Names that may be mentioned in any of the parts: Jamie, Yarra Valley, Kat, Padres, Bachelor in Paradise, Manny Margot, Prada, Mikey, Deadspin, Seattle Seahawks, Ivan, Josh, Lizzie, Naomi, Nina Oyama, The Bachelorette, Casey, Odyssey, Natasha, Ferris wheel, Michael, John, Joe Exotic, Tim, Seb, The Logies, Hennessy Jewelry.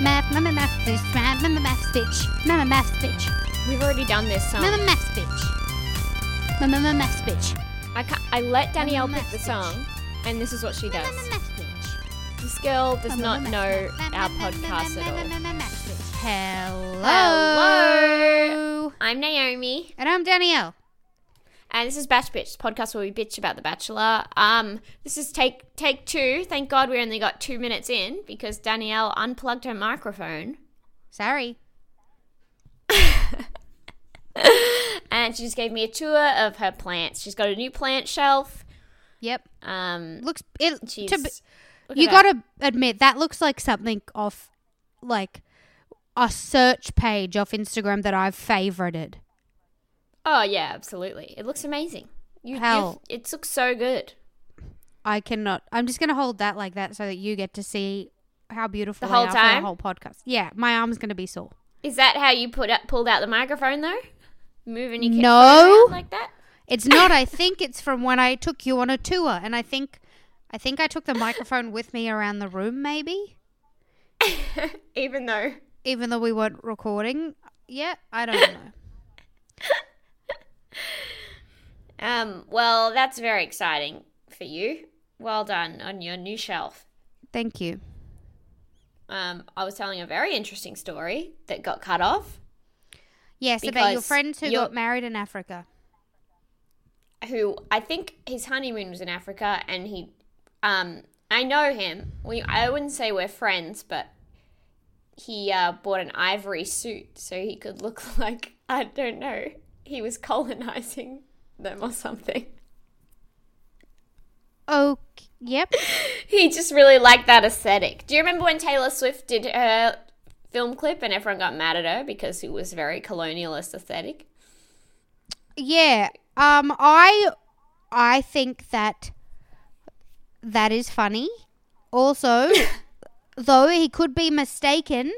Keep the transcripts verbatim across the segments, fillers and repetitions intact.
Math, mama math this round, mama math bitch, mama math bitch. We've already done this song. Mama math bitch, mama math bitch. I ca- I let Danielle pick the song, and this is what she does. Mama math bitch. This girl does not know our podcast at all. Hello. Hello. I'm Naomi. And I'm Danielle. And this is Bash Bitch, the podcast where we bitch about The Bachelor. Um, this is take take two. Thank God we only got two minutes in because Danielle unplugged her microphone. Sorry. And she just gave me a tour of her plants. She's got a new plant shelf. Yep. Um, looks. It, she's, to, look you got to admit, that looks like something off, like... a search page off Instagram that I've favorited. Oh, yeah, absolutely. It looks amazing. You, Hell. It looks so good. I cannot. I'm just going to hold that like that so that you get to see how beautiful the whole they are time? For the whole podcast. Yeah, my arm's going to be sore. Is that how you put up, pulled out the microphone, though? Moving your no. around like that? It's not. I think it's from when I took you on a tour, and I think I think I took the microphone with me around the room, maybe? Even though... Even though we weren't recording yet, I don't know. um. Well, that's very exciting for you. Well done on your new shelf. Thank you. Um, I was telling a very interesting story that got cut off. Yes, about your friends who got married in Africa. Who I think his honeymoon was in Africa, and he, um, I know him. We, I wouldn't say we're friends, but. He uh, bought an ivory suit so he could look like, I don't know, he was colonizing them or something. Oh, yep. He just really liked that aesthetic. Do you remember when Taylor Swift did her film clip and everyone got mad at her because it was very colonialist aesthetic? Yeah. Um. I, I think that that is funny. Also... Though he could be mistaken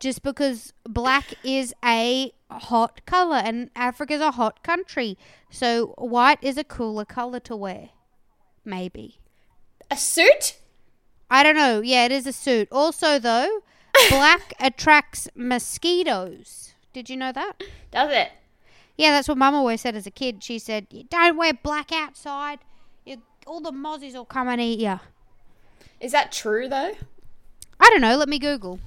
just because black is a hot colour and Africa's a hot country. So white is a cooler colour to wear, maybe. A suit? I don't know. Yeah, it is a suit. Also, though, black attracts mosquitoes. Did you know that? Does it? Yeah, that's what Mum always said as a kid. She said, don't wear black outside. You, all the mozzies will come and eat you. Is that true, though? I don't know. Let me Google.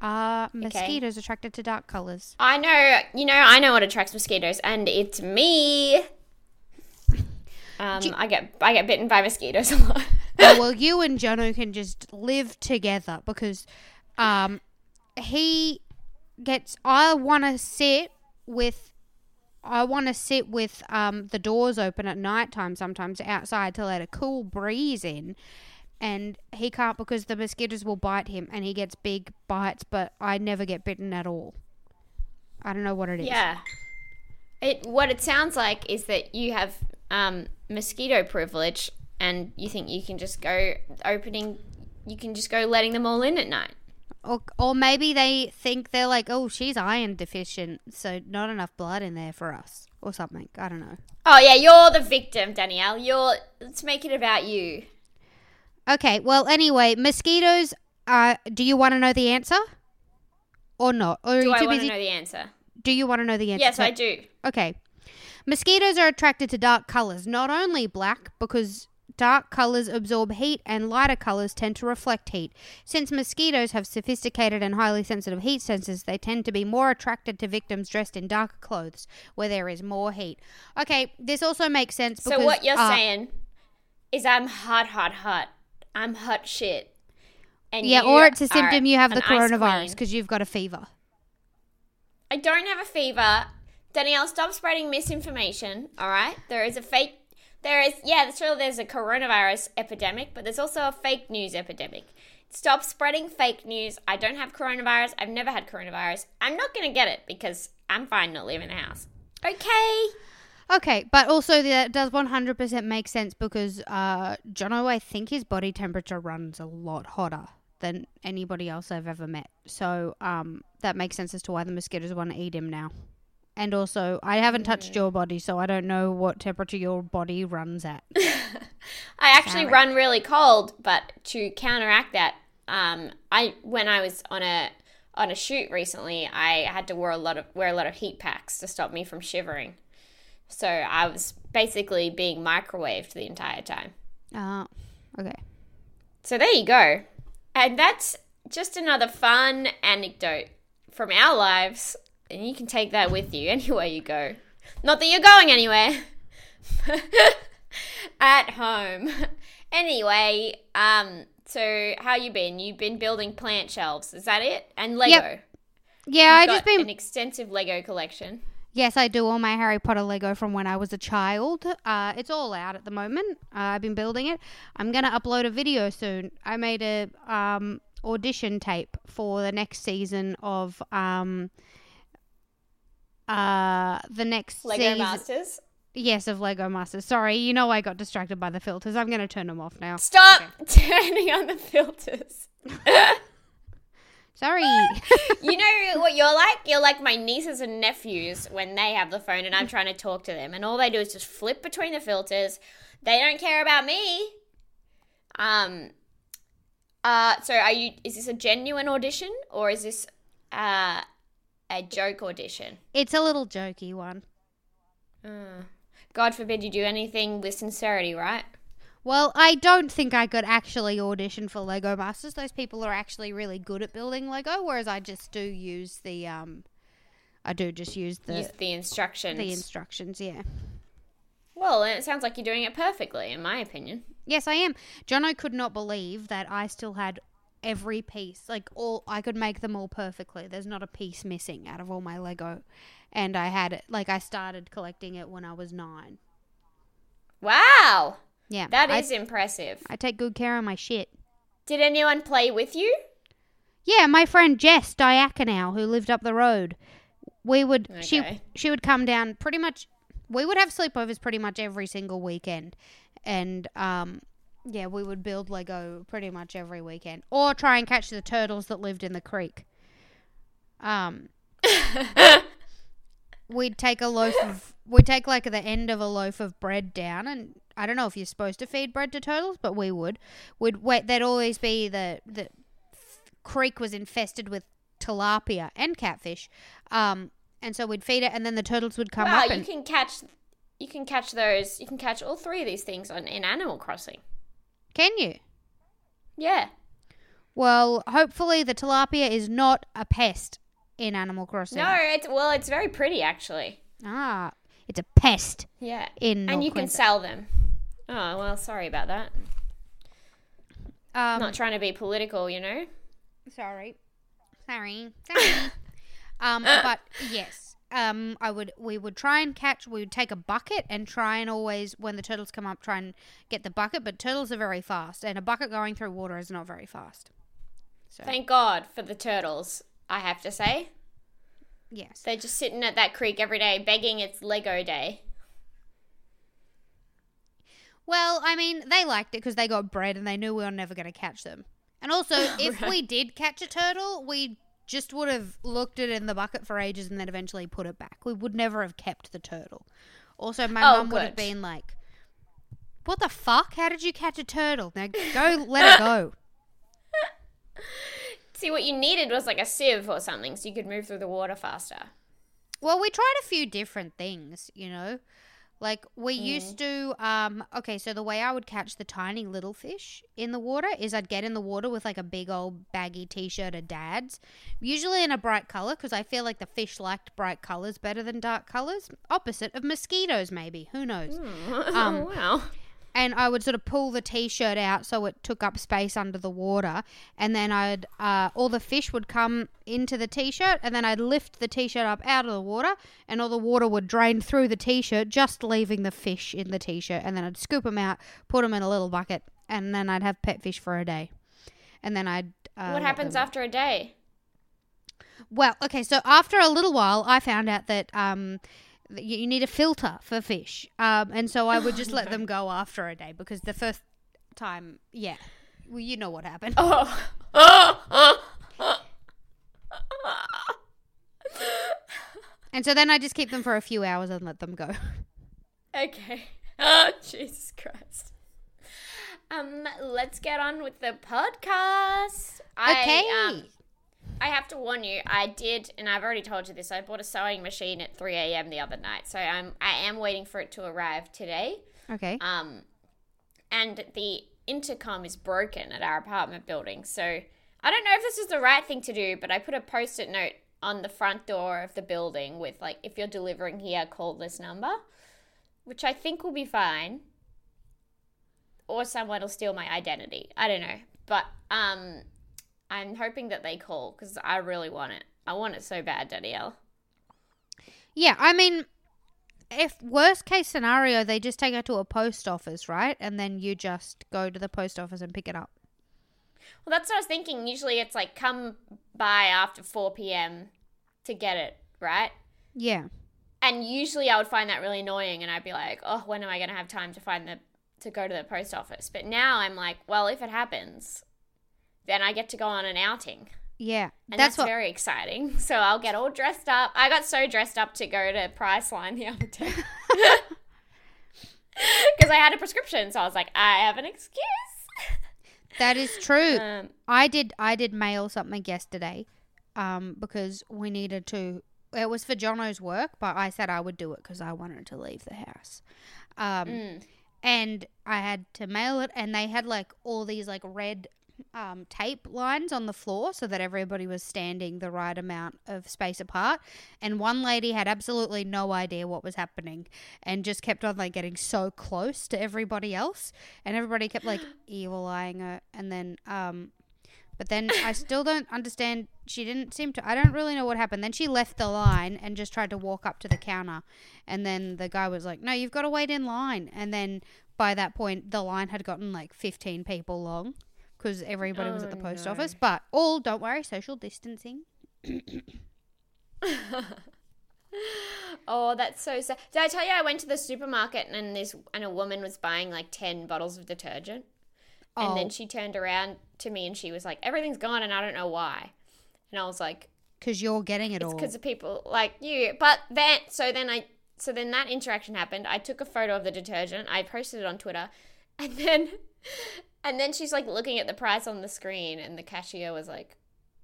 Uh, mosquitoes okay. attracted to dark colours. I know. You know, I know what attracts mosquitoes, and it's me. Um, you- I get I get bitten by mosquitoes a lot. Oh, well, you and Jono can just live together because um, he gets. I want to sit with. I want to sit with um, the doors open at night time sometimes outside to let a cool breeze in. And he can't because the mosquitoes will bite him and he gets big bites, but I never get bitten at all. I don't know what it is. Yeah. It what it sounds like is that you have um, mosquito privilege and you think you can just go opening, you can just go letting them all in at night. Or, or maybe they think they're like, oh, she's iron deficient, so not enough blood in there for us or something. I don't know. Oh, yeah, you're the victim, Danielle. You're. Let's make it about you. Okay, well, anyway, mosquitoes, uh, do you want to know the answer or not? Or are do you too I want busy? to know the answer? Do you want to know the answer? Yes, I do. Okay. Mosquitoes are attracted to dark colours, not only black, because dark colours absorb heat and lighter colours tend to reflect heat. Since mosquitoes have sophisticated and highly sensitive heat sensors, they tend to be more attracted to victims dressed in darker clothes where there is more heat. Okay, this also makes sense because... So what you're uh, saying is I'm hot, hot, hot. I'm hot shit. And yeah, or it's a symptom you have the coronavirus because you've got a fever. I don't have a fever. Danielle, stop spreading misinformation, all right? There is a fake – There is, yeah, sure, there's a coronavirus epidemic, but there's also a fake news epidemic. Stop spreading fake news. I don't have coronavirus. I've never had coronavirus. I'm not going to get it because I'm fine not leaving the house. Okay. Okay, but also that does one hundred percent make sense because uh, Jono, I think his body temperature runs a lot hotter than anybody else I've ever met. So um, that makes sense as to why the mosquitoes want to eat him now. And also, I haven't touched your body, so I don't know what temperature your body runs at. I actually Sarah. run really cold, but to counteract that, um, I when I was on a on a shoot recently, I had to wear a lot of wear a lot of heat packs to stop me from shivering. So I was basically being microwaved the entire time. Oh, uh, okay. So there you go, and that's just another fun anecdote from our lives. And you can take that with you anywhere you go. Not that you're going anywhere. At home. Anyway, um, so how you been? You've been building plant shelves. Is that it? And Lego. Yep. Yeah, I've just been... an extensive Lego collection. Yes, I do all my Harry Potter Lego from when I was a child. Uh, it's all out at the moment. Uh, I've been building it. I'm going to upload a video soon. I made a um, audition tape for the next season of... Um, Uh, the next Lego season- Masters? Yes, of Lego Masters. Sorry, you know I got distracted by the filters. I'm going to turn them off now. Stop okay. turning on the filters. Sorry. You know what you're like? You're like my nieces and nephews when they have the phone and I'm trying to talk to them. And all they do is just flip between the filters. They don't care about me. Um. Uh. So are you? Is this a genuine audition or is this... Uh. a joke audition? It's a little jokey one. Uh, God forbid you do anything with sincerity, right? Well, I don't think I could actually audition for Lego Masters. Those people are actually really good at building Lego, whereas I just do use the, um, I do just use the... Use the instructions. The instructions, yeah. Well, it sounds like you're doing it perfectly, in my opinion. Yes, I am. Jono could not believe that I still had... every piece, like all, I could make them all perfectly. There's not a piece missing out of all my Lego. And I had it, like I started collecting it when I was nine. Wow. Yeah. That I, is impressive. I take good care of my shit. Did anyone play with you? Yeah, my friend Jess Diakanow, who lived up the road. We would, okay. she she would come down pretty much, we would have sleepovers pretty much every single weekend. And, um... yeah, we would build Lego pretty much every weekend. Or try and catch the turtles that lived in the creek. Um, we'd take a loaf of... We'd take, like, the end of a loaf of bread down. And I don't know if you're supposed to feed bread to turtles, but we would. We'd wait, there'd always be the... The creek was infested with tilapia and catfish. Um, and so we'd feed it, and then the turtles would come wow, up. Wow, you and, can catch... You can catch those... You can catch all three of these things on in Animal Crossing. Can you? Yeah. Well, hopefully the tilapia is not a pest in Animal Crossing. No, it's well, it's very pretty actually. Ah, it's a pest. Yeah. In and you can sell them. Oh well, sorry about that. Um, not trying to be political, you know. Sorry, sorry, sorry. um, but yes, um, I would. We would try and catch. We would take a bucket and try and always, when the turtles come up, try and get the bucket, but turtles are very fast, and a bucket going through water is not very fast. So. Thank God for the turtles, I have to say. Yes. They're just sitting at that creek every day begging it's Lego day. Well, I mean, they liked it because they got bread and they knew we were never going to catch them. And also, if right. we did catch a turtle, we just would have looked at it in the bucket for ages and then eventually put it back. We would never have kept the turtle. Also, my oh, mum would have been like, what the fuck? How did you catch a turtle? Now go, let it go. See, what you needed was like a sieve or something so you could move through the water faster. Well, we tried a few different things, you know. Like we mm. used to, um, okay, so the way I would catch the tiny little fish in the water is I'd get in the water with like a big old baggy t-shirt of Dad's, usually in a bright colour because I feel like the fish liked bright colours better than dark colours. Opposite of mosquitoes maybe, who knows. Mm. Um, wow. and I would sort of pull the T-shirt out so it took up space under the water, and then I'd uh, all the fish would come into the T-shirt, and then I'd lift the T-shirt up out of the water, and all the water would drain through the T-shirt, just leaving the fish in the T-shirt, and then I'd scoop them out, put them in a little bucket, and then I'd have pet fish for a day. And then I'd... Uh, what happens after a day? Well, okay, so after a little while, I found out that... Um, you need a filter for fish, um, and so I would just let them go after a day, because the first time, yeah, well, you know what happened. Oh, and so then I just keep them for a few hours and let them go. Okay. Oh, Jesus Christ. Um, let's get on with the podcast. Okay. I, um, I have to warn you, I did, and I've already told you this, I bought a sewing machine at three a.m. the other night, so I'm, I am waiting for it to arrive today. Okay. Um, and the intercom is broken at our apartment building, so I don't know if this is the right thing to do, but I put a post-it note on the front door of the building with, like, if you're delivering here, call this number, which I think will be fine, or someone will steal my identity. I don't know, but... um. I'm hoping that they call, because I really want it. I want it so bad, Danielle. Yeah, I mean, if worst case scenario, they just take it to a post office, right? And then you just go to the post office and pick it up. Well, that's what I was thinking. Usually it's like, come by after four p.m. to get it, right? Yeah. And usually I would find that really annoying, and I'd be like, oh, when am I going to have time to find the to go to the post office? But now I'm like, well, if it happens... then I get to go on an outing. Yeah. And that's, that's what... very exciting. So I'll get all dressed up. I got so dressed up to go to Priceline the other day. Because I had a prescription, so I was like, I have an excuse. That is true. Um, I did I did mail something yesterday um, because we needed to. It was for Jono's work, but I said I would do it because I wanted to leave the house. Um, mm. And I had to mail it, and they had like all these like red... Um, tape lines on the floor so that everybody was standing the right amount of space apart, and one lady had absolutely no idea what was happening and just kept on like getting so close to everybody else, and everybody kept like evil eyeing her, and then um but then I still don't understand. She didn't seem to I don't really know what happened. Then she left the line and just tried to walk up to the counter, and then the guy was like, no, you've got to wait in line, and then by that point the line had gotten like fifteen people long, because everybody oh, was at the post no. office. But all, don't worry, social distancing. Oh, that's so sad. Did I tell you I went to the supermarket and this and a woman was buying like ten bottles of detergent? Oh. And then she turned around to me and she was like, everything's gone and I don't know why. And I was like... because you're getting it it's all. It's because of people like you. But then, so then I, so then that interaction happened. I took a photo of the detergent. I posted it on Twitter. And then... And then she's, like, looking at the price on the screen, and the cashier was like,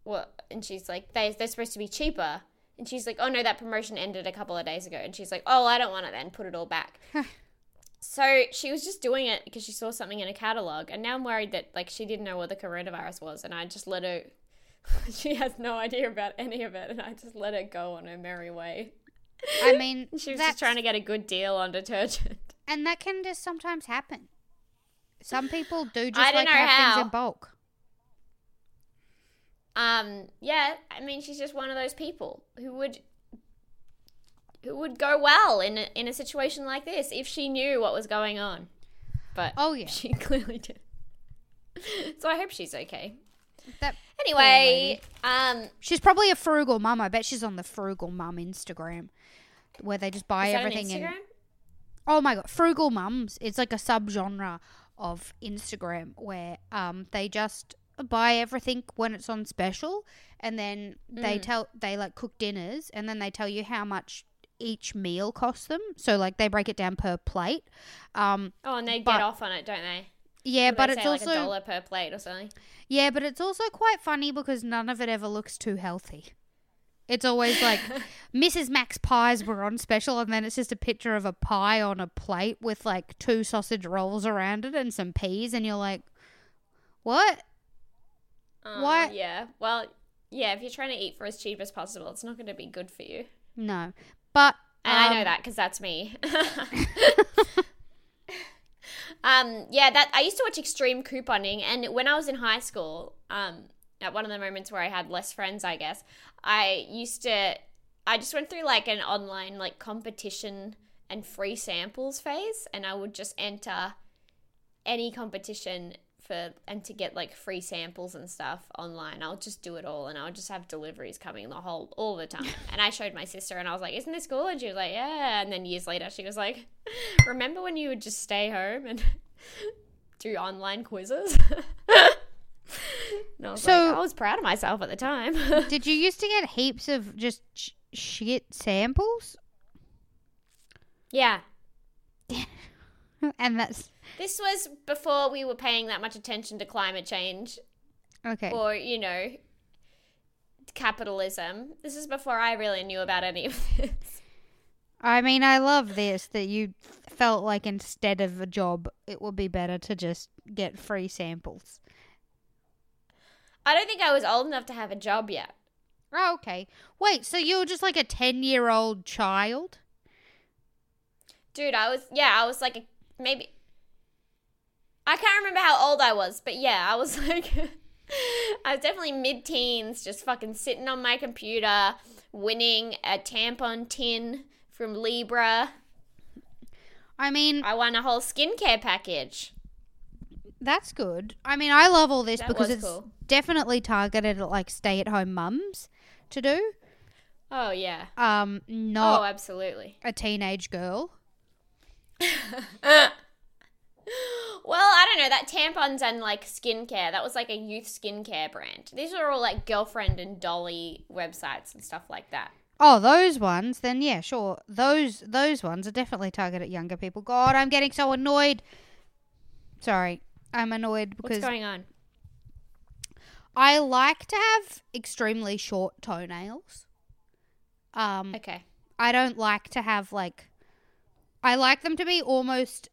what? And she's like, they, they're supposed to be cheaper. And she's like, oh, no, that promotion ended a couple of days ago. And she's like, oh, I don't want it then. Put it all back. So she was just doing it because she saw something in a catalogue. And now I'm worried that, like, she didn't know what the coronavirus was. And I just let her – she has no idea about any of it. And I just let her go on her merry way. I mean – she was just trying to get a good deal on detergent. And that can just sometimes happen. Some people do just like to have how. things in bulk. Um, yeah, I mean, she's just one of those people who would who would go well in a, in a situation like this if she knew what was going on. But oh yeah, she clearly did. So I hope she's okay. That anyway, um, she's probably a frugal mum. I bet she's on the Frugal Mum Instagram, where they just buy is that everything. An Instagram? In oh my god, Frugal Mums! It's like a subgenre of Instagram where um they just buy everything when it's on special, and then they mm. tell they like cook dinners, and then they tell you how much each meal costs them, so like they break it down per plate. Um oh and they but, get off on it, don't they? Yeah, but they it's say, also like a dollar per plate or something. Yeah, but it's also quite funny because none of it ever looks too healthy. It's always like Missus Max pies were on special, and then it's just a picture of a pie on a plate with like two sausage rolls around it and some peas, and you're like, what? Um, what? Yeah. Well, yeah, if you're trying to eat for as cheap as possible, it's not going to be good for you. No. But um, and I know that because that's me. Um, yeah, that I used to watch Extreme Couponing, and when I was in high school, um, at one of the moments where I had less friends, I guess, I used to, I just went through like an online like competition and free samples phase, and I would just enter any competition for and to get like free samples and stuff online. I'll just do it all, and I'll just have deliveries coming the whole all the time. And I showed my sister, and I was like, "Isn't this cool?" And she was like, "Yeah." And then years later, she was like, "Remember when you would just stay home and do online quizzes?" And I was so, like, I was proud of myself at the time. Did you used to get heaps of just sh- shit samples? Yeah. And that's... This was before we were paying that much attention to climate change. Okay. Or, you know, capitalism. This is before I really knew about any of this. I mean, I love this, that you felt like instead of a job, it would be better to just get free samples. I don't think I was old enough to have a job yet. Oh, okay. Wait, so you were just like a ten-year-old child? Dude, I was, yeah, I was like a, maybe, I can't remember how old I was, but yeah, I was like, I was definitely mid-teens, just fucking sitting on my computer, winning a tampon tin from Libra. I mean, I won a whole skincare package. That's good. I mean, I love all this that because it's cool. Definitely targeted at like stay-at-home mums to do. Oh yeah. Um, not oh, absolutely. A teenage girl. Well, I don't know. That tampons and like skincare, that was like a youth skincare brand. These are all like Girlfriend and Dolly websites and stuff like that. Oh, those ones. Then yeah, sure. Those those ones are definitely targeted at younger people. God, I'm getting so annoyed. Sorry. I'm annoyed because... What's going on? I like to have extremely short toenails. Um, okay. I don't like to have, like... I like them to be almost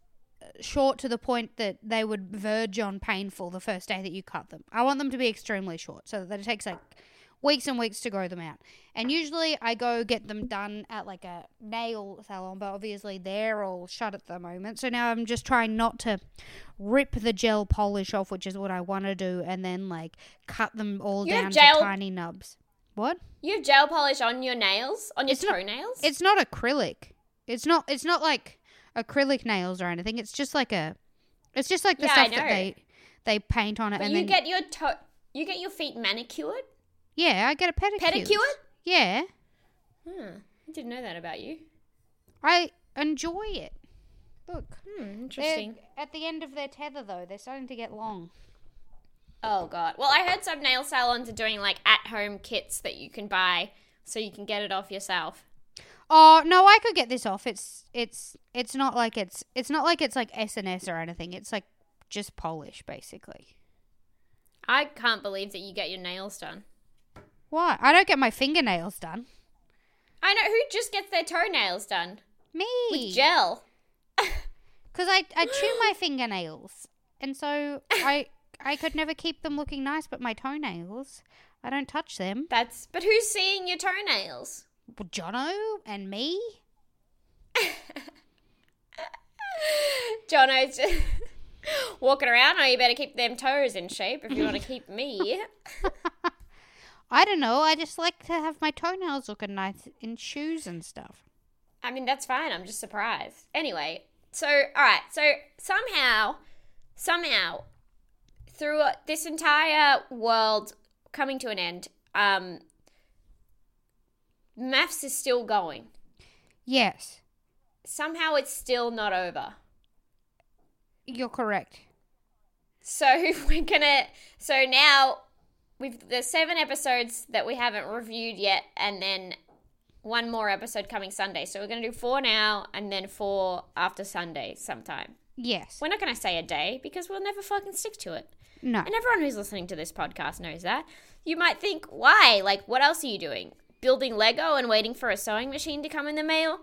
short to the point that they would verge on painful the first day that you cut them. I want them to be extremely short so that it takes, like, weeks and weeks to grow them out. And usually I go get them done at, like, a nail salon, but obviously they're all shut at the moment. So now I'm just trying not to rip the gel polish off, which is what I want to do, and then, like, cut them all you down gel- to tiny nubs. What? You have gel polish on your nails? On your it's toenails? Not, it's not acrylic. It's not It's not, like, acrylic nails or anything. It's just, like, a... It's just, like, the yeah, stuff that they, they paint on it. But and you then, get your toe... You get your feet manicured? Yeah, I get a pedicure. Pedicure? Yeah. Hmm. I didn't know that about you. I enjoy it. Look. Hmm, interesting. At the end of their tether, though, they're starting to get long. Oh, God. Well, I heard some nail salons are doing, like, at-home kits that you can buy so you can get it off yourself. Oh, no, I could get this off. It's it's it's not like it's it's not like it's like S and S or anything. It's like just polish, basically. I can't believe that you get your nails done. Why? I don't get my fingernails done. I know. Who just gets their toenails done? Me. With gel. Because I, I chew my fingernails. And so I I could never keep them looking nice, but my toenails, I don't touch them. That's. But who's seeing your toenails? Well, Jono and me. Jono's just walking around. Oh, you better keep them toes in shape if you want to keep me. I don't know. I just like to have my toenails looking nice in shoes and stuff. I mean, that's fine. I'm just surprised. Anyway, so, all right. So, somehow, somehow, through this entire world coming to an end, um, maths is still going. Yes. Somehow it's still not over. You're correct. So, we're going to... So, now... We've there's seven episodes that we haven't reviewed yet, and then one more episode coming Sunday. So we're going to do four now and then four after Sunday sometime. Yes. We're not going to say a day because we'll never fucking stick to it. No. And everyone who's listening to this podcast knows that. You might think, why? Like, what else are you doing? Building Lego and waiting for a sewing machine to come in the mail?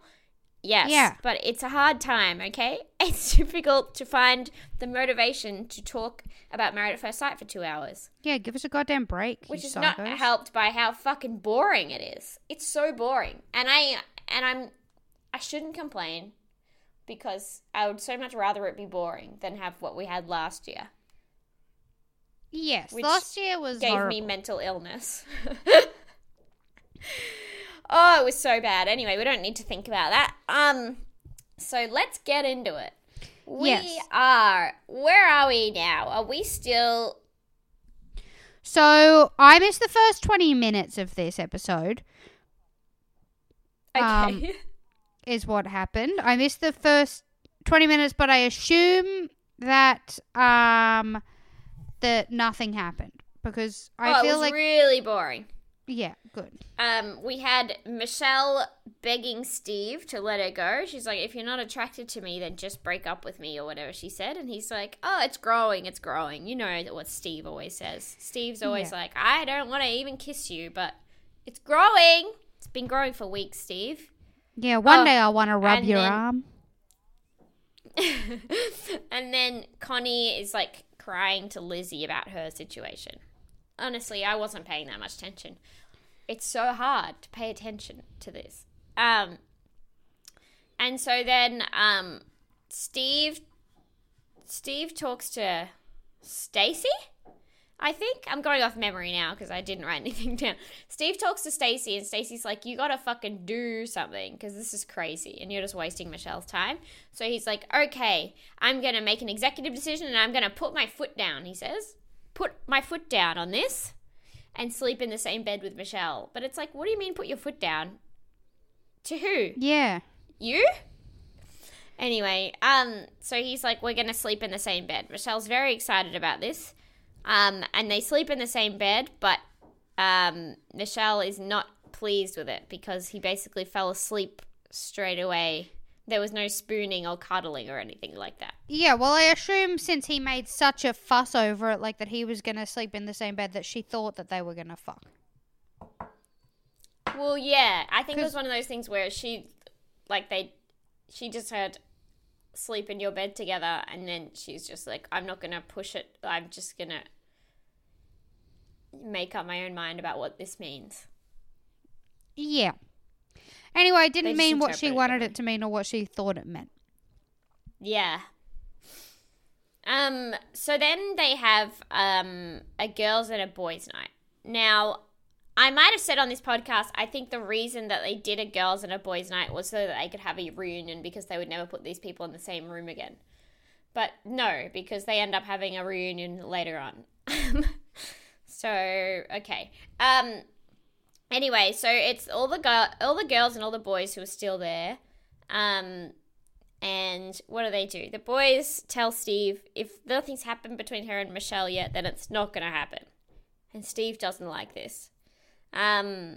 Yes. Yeah. But it's a hard time, okay? It's difficult to find the motivation to talk about Married at First Sight for two hours. Yeah, give us a goddamn break. Which is not helped by how fucking boring it is. It's so boring. And I and I'm I shouldn't complain, because I would so much rather it be boring than have what we had last year. Yes, which last year was gave horrible. me mental illness. Oh, it was so bad. Anyway, we don't need to think about that. Um, so let's get into it. We yes. are. Where are we now? Are we still? So I missed the first twenty minutes of this episode. Okay, um, is what happened. I missed the first twenty minutes, but I assume that um that nothing happened because I oh, feel it was like really boring. Yeah, good. Um, we had Michelle begging Steve to let her go. She's like, if you're not attracted to me, then just break up with me or whatever she said. And he's like, oh, it's growing, it's growing. You know what Steve always says. Steve's always yeah. like, I don't want to even kiss you, but it's growing. It's been growing for weeks, Steve. Yeah, one oh, day I want to rub your then... arm. And then Connie is like crying to Lizzie about her situation. Honestly, I wasn't paying that much attention. It's so hard to pay attention to this. Um, and so then um, Steve Steve talks to Stacey, I think. I'm going off memory now because I didn't write anything down. Steve talks to Stacey and Stacey's like, you got to fucking do something because this is crazy and you're just wasting Michelle's time. So he's like, okay, I'm going to make an executive decision and I'm going to put my foot down, he says. Put my foot down on this and sleep in the same bed with Michelle. But it's like, what do you mean put your foot down? To who? Yeah. You? Anyway, um, so he's like, we're going to sleep in the same bed. Michelle's very excited about this. Um, and they sleep in the same bed, but um, Michelle is not pleased with it because he basically fell asleep straight away. There was no spooning or cuddling or anything like that. Yeah, well, I assume since he made such a fuss over it, like that he was going to sleep in the same bed that she thought that they were going to fuck. Well, yeah, I think it was one of those things where she, like they, she just heard sleep in your bed together and then she's just like, I'm not going to push it. I'm just going to make up my own mind about what this means. Yeah. Anyway, it didn't mean what she wanted it to mean or what she thought it meant. Yeah. Um. So then they have um a girls' and a boys' night. Now, I might have said on this podcast, I think the reason that they did a girls' and a boys' night was so that they could have a reunion because they would never put these people in the same room again. But no, because they end up having a reunion later on. So, okay. Um. Anyway, so it's all the go- all the girls and all the boys who are still there. Um, and what do they do? The boys tell Steve, if nothing's happened between her and Michelle yet, then it's not going to happen. And Steve doesn't like this. Um,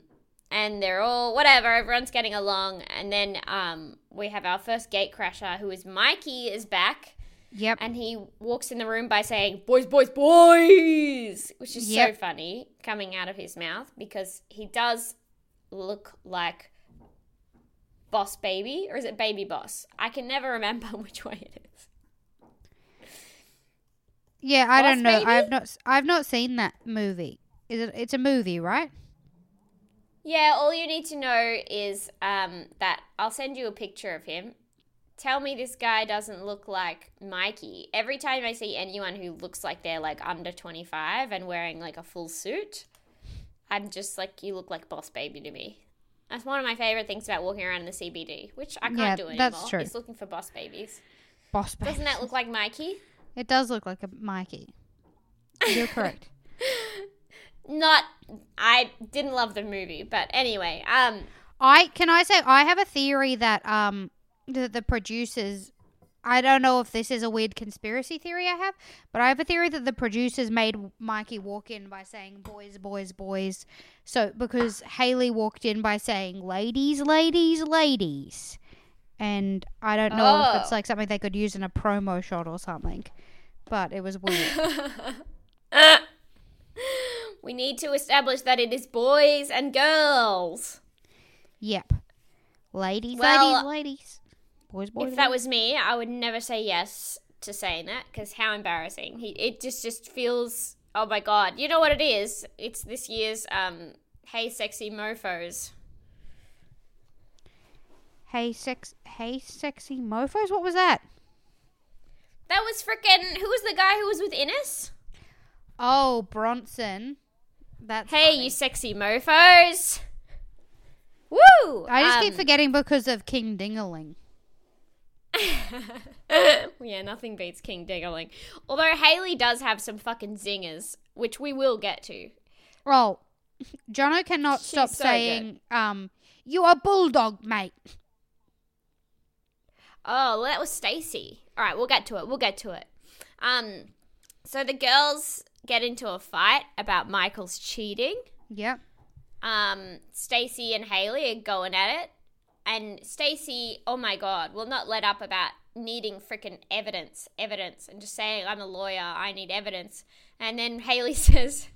and they're all, whatever, everyone's getting along. And then um, we have our first gatecrasher, who is Mikey, is back. Yep. And he walks in the room by saying, boys, boys, boys, which is yep. so funny coming out of his mouth because he does look like Boss Baby, or is it Baby Boss? I can never remember which way it is. Yeah, I Boss don't know. Baby? I've not I've not seen that movie. Is it, it's a movie, right? Yeah, all you need to know is um, that I'll send you a picture of him. Tell me this guy doesn't look like Mikey. Every time I see anyone who looks like they're like under twenty-five and wearing like a full suit, I'm just like, you look like Boss Baby to me. That's one of my favorite things about walking around in the C B D, which I can't yeah, do anymore. That's true. It's looking for Boss Babies. Boss Babies. Doesn't that look like Mikey? It does look like a Mikey. You're correct. Not, I didn't love the movie, but anyway. Um, I can I say I have a theory that um. The, the producers, I don't know if this is a weird conspiracy theory I have, but I have a theory that the producers made Mikey walk in by saying, boys, boys, boys. So, because Hayley walked in by saying, ladies, ladies, ladies. And I don't know oh. if it's like something they could use in a promo shot or something, but it was weird. uh, we need to establish that it is boys and girls. Yep. Ladies, well, ladies, ladies. Boys, boys, if boys. That was me, I would never say yes to saying that because how embarrassing. He, it just, just feels, oh, my God. You know what it is? It's this year's um, Hey Sexy Mofos. Hey, sex, hey, sexy mofos? What was that? That was frickin', who was the guy who was with Innes? Oh, Bronson. That's hey, funny. You sexy mofos. Woo! I just um, keep forgetting because of King Ding-a-Ling. Yeah, nothing beats King Ding-a-Ling. Although Hayley does have some fucking zingers, which we will get to. Well, Jono cannot She's stop so saying, good. um, you are bulldog, mate. Oh, well, that was Stacey. All right, we'll get to it. We'll get to it. Um, so the girls get into a fight about Michael's cheating. Yep. Um, Stacey and Hayley are going at it. And Stacey, oh my God, will not let up about needing frickin' evidence, evidence, and just saying, I'm a lawyer, I need evidence. And then Hayley says,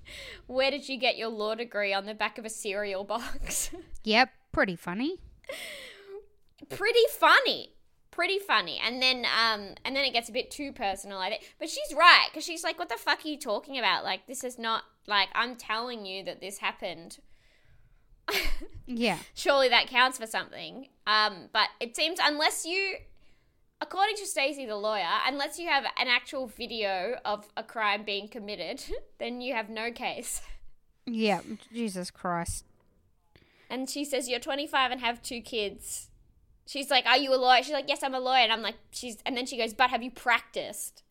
where did you get your law degree? On the back of a cereal box? Yep, pretty funny. Pretty funny. Pretty funny. And then um, and then it gets a bit too personal, I think. But she's right, because she's like, what the fuck are you talking about? Like, this is not, like, I'm telling you that this happened. Yeah. Surely that counts for something. Um, but it seems unless you, according to Stacey the lawyer, unless you have an actual video of a crime being committed, then you have no case. Yeah, Jesus Christ. And she says, you're twenty-five and have two kids. She's like, are you a lawyer? She's like, yes, I'm a lawyer. And I'm like, she's, and then she goes, but have you practiced?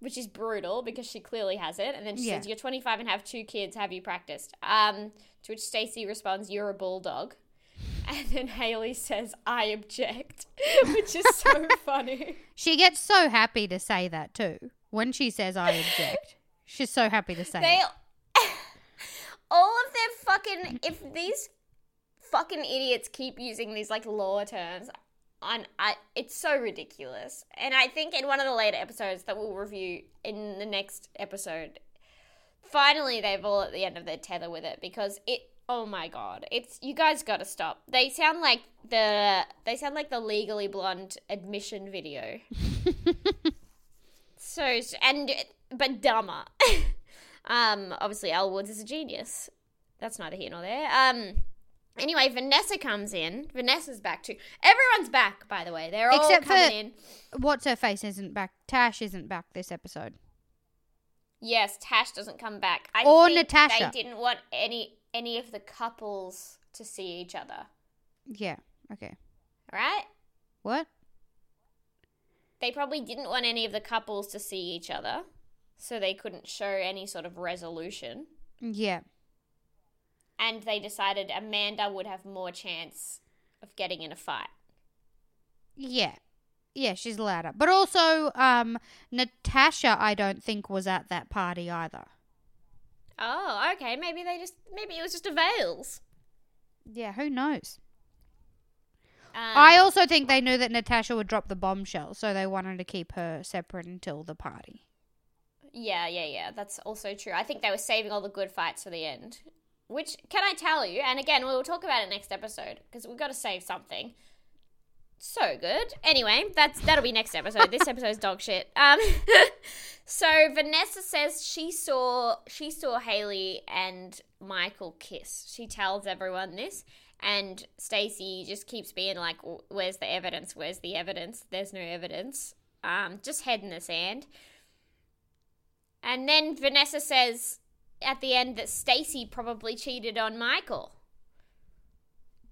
Which is brutal because she clearly hasn't. And then she yeah. says, you're twenty-five and have two kids. Have you practiced? Um, to which Stacey responds, you're a bulldog. And then Hayley says, I object, which is so funny. She gets so happy to say that too. When she says, I object, she's so happy to say they, it. All of their fucking, if these fucking idiots keep using these like law terms, on, I, it's so ridiculous. And I think in one of the later episodes that we'll review in the next episode, finally they've all at the end of their tether with it because it, oh my God, it's, you guys gotta stop. They sound like the, they sound like the Legally Blonde admission video. So, and, but dumber. um, obviously Al Woods is a genius. That's neither here nor there. Um, Anyway, Vanessa comes in. Vanessa's back too. Everyone's back, by the way. They're all Except coming for, in. What's-her-face isn't back. Tash isn't back this episode. Yes, Tash doesn't come back. I or think Natasha. They didn't want any any of the couples to see each other. Yeah, okay. All right? What? They probably didn't want any of the couples to see each other, so they couldn't show any sort of resolution. Yeah. And they decided Amanda would have more chance of getting in a fight. Yeah. Yeah, she's louder. But also, um, Natasha, I don't think, was at that party either. Oh, okay. Maybe they just, maybe it was just a veils. Yeah, who knows? Um, I also think they knew that Natasha would drop the bombshell, so they wanted to keep her separate until the party. Yeah, yeah, yeah. That's also true. I think they were saving all the good fights for the end. Which, can I tell you, and again, we'll talk about it next episode, because we've got to save something. So good. Anyway, that's that'll be next episode. This episode's dog shit. Um, so Vanessa says she saw she saw Hayley and Michael kiss. She tells everyone this, and Stacey just keeps being like, where's the evidence? Where's the evidence? There's no evidence. Um, just head in the sand. And then Vanessa says at the end that Stacey probably cheated on Michael.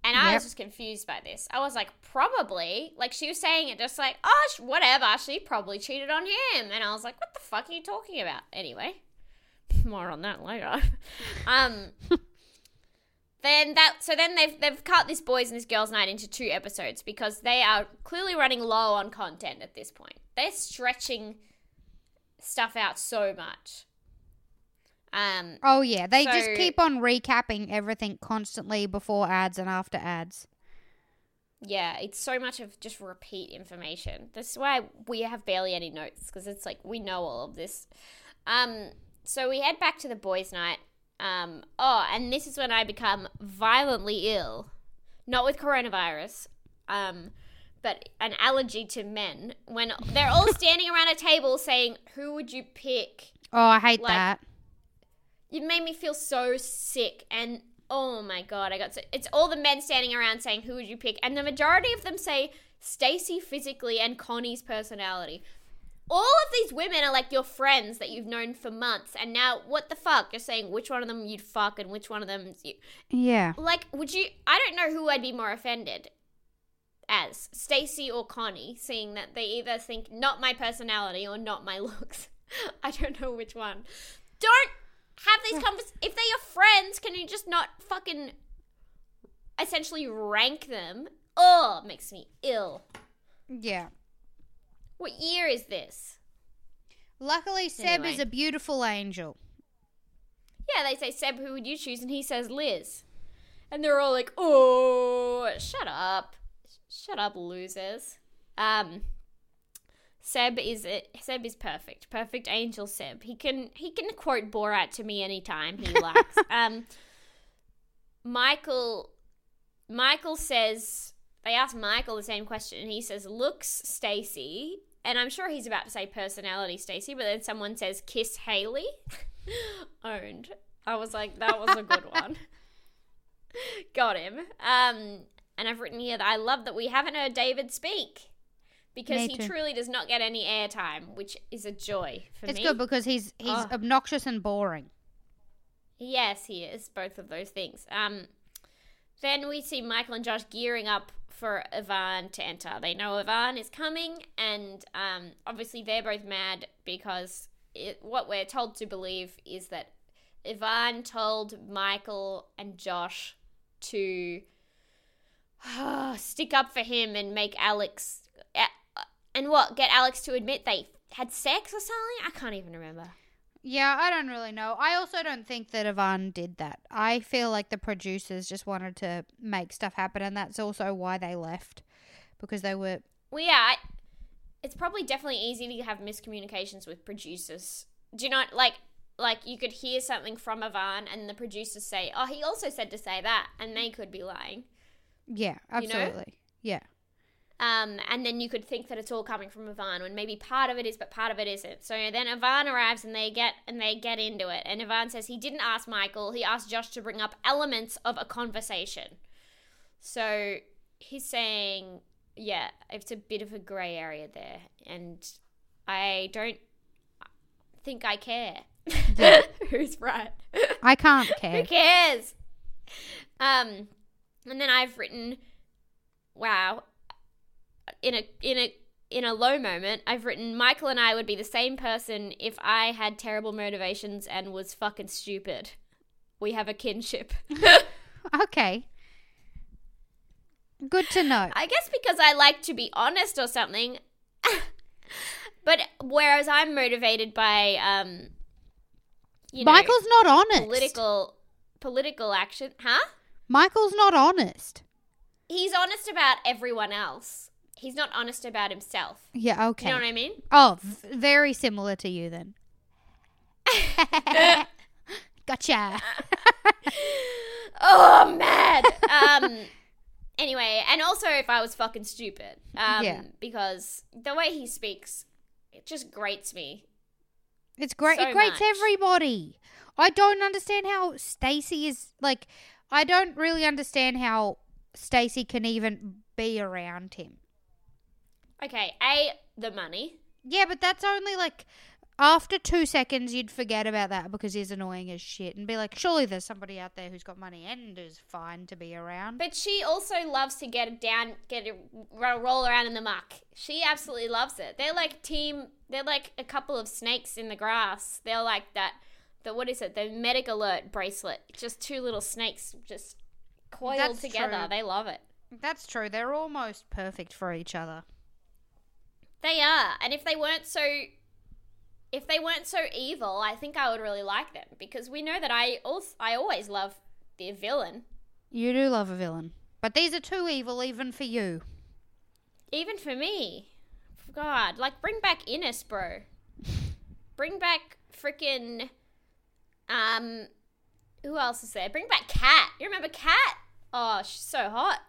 And yep. I was just confused by this. I was like, probably? Like, she was saying it just like, oh, whatever, she probably cheated on him. And I was like, what the fuck are you talking about? Anyway, more on that later. um, then that, so then they've, they've cut this boys and this girls night into two episodes because they are clearly running low on content at this point. They're stretching stuff out so much. Um, oh, yeah. They so, just keep on recapping everything constantly before ads and after ads. Yeah, it's so much of just repeat information. That's why we have barely any notes because it's like we know all of this. Um, so we head back to the boys' night. Um, oh, and this is when I become violently ill. Not with coronavirus, um, but an allergy to men. When they're all standing around a table saying, who would you pick? Oh, I hate like, that. It made me feel so sick, and Oh my God, I got so... It's all the men standing around saying, who would you pick? And the majority of them say Stacey physically and Connie's personality. All of these women are like your friends that you've known for months, and now what the fuck? You're saying which one of them you'd fuck and which one of them... You... Yeah. Like, would you... I don't know who I'd be more offended as, Stacey or Connie, seeing that they either think not my personality or not my looks. I don't know which one. Don't have these conversations. If they're your friends, can you just not fucking essentially rank them? Oh, it makes me ill. Yeah. What year is this? Luckily, Seb anyway. is a beautiful angel. Yeah, they say, Seb, who would you choose? And he says, Liz. And they're all like, oh, shut up. Shut up, losers. Um, Seb is it. Seb is perfect. Perfect angel Seb. He can he can quote Borat to me anytime he likes. Um, Michael Michael says... They asked Michael the same question, and he says, looks, Stacey. And I'm sure he's about to say personality, Stacey, but then someone says, kiss, Hayley. Owned. I was like, that was a good one. Got him. Um, and I've written here that I love that we haven't heard David speak because me he too. truly does not get any airtime, which is a joy for it's me. It's good because he's he's oh. obnoxious and boring. Yes, he is. Both of those things. Um, then we see Michael and Josh gearing up for Ivan to enter. They know Ivan is coming, and um, obviously they're both mad because it, what we're told to believe is that Ivan told Michael and Josh to uh, stick up for him and make Alex uh, and what get Alex to admit they had sex or something. I can't even remember. Yeah, I don't really know. I also don't think that Ivan did that. I feel like the producers just wanted to make stuff happen, and that's also why they left, because they were... Well, yeah, I, it's probably definitely easy to have miscommunications with producers. Do you know, like, like you could hear something from Ivan and the producers say, oh, he also said to say that, and they could be lying. Yeah, absolutely. You know? Yeah. Um, and then you could think that it's all coming from Ivan when maybe part of it is, but part of it isn't. So then Ivan arrives and they get and they get into it. And Ivan says he didn't ask Michael. He asked Josh to bring up elements of a conversation. So he's saying, yeah, it's a bit of a gray area there. And I don't think I care. Yeah. Who's right? I can't care. Who cares? Um, and then I've written, wow. In a in a in a low moment, I've written Michael and I would be the same person if I had terrible motivations and was fucking stupid. We have a kinship. Okay. Good to know. I guess because I like to be honest or something. But whereas I'm motivated by um you know, Michael's not honest. Political political action, huh? Michael's not honest. He's honest about everyone else. He's not honest about himself. Yeah, okay. You know what I mean? Oh, v- very similar to you then. Gotcha. Oh, I'm mad. Um, anyway, and also if I was fucking stupid. Um, yeah. Because the way he speaks, it just grates me. It's great. So it grates much. Everybody. I don't understand how Stacey is, like, I don't really understand how Stacey can even be around him. Okay, A, the money. Yeah, but that's only like after two seconds you'd forget about that because he's annoying as shit and be like, surely there's somebody out there who's got money and is fine to be around. But she also loves to get down, get a roll around in the muck. She absolutely loves it. They're like team, they're like a couple of snakes in the grass. They're like that, the, what is it, the medic alert bracelet. Just two little snakes just coiled that's together. True. They love it. That's true. They're almost perfect for each other. They are, and if they weren't so, if they weren't so evil, I think I would really like them because we know that I also, I always love the villain. You do love a villain, but these are too evil, even for you. Even for me, God, like bring back Innes, bro. Bring back frickin' um, who else is there? Bring back Kat. You remember Kat? Oh, she's so hot.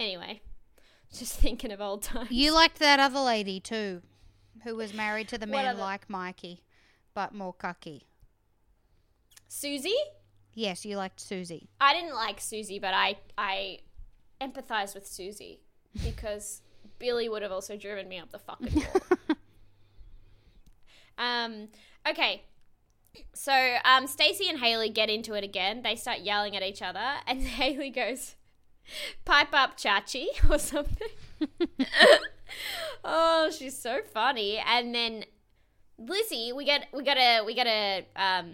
Anyway. Just thinking of old times. You liked that other lady too, who was married to the man like Mikey, but more cucky. Susie? Yes, you liked Susie. I didn't like Susie, but I I empathized with Susie because Billy would have also driven me up the fucking wall. um. Okay. So um, Stacey and Hayley get into it again. They start yelling at each other, and Hayley goes, "Pipe up, Chachi," or something. Oh, she's so funny. And then Lizzie, we get we gotta we gotta um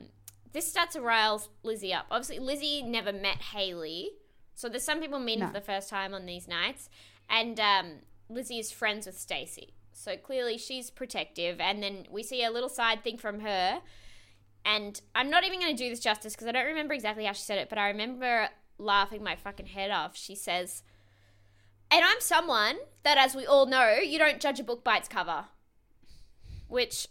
this starts to rile Lizzie up. Obviously Lizzie never met Hayley, so there's some people meeting no. for the first time on these nights, and um Lizzie is friends with Stacey, so clearly she's protective. And then we see a little side thing from her, and I'm not even going to do this justice because I don't remember exactly how she said it, but I remember laughing my fucking head off. She says, "And I'm someone that, as we all know, you don't judge a book by its cover." Which,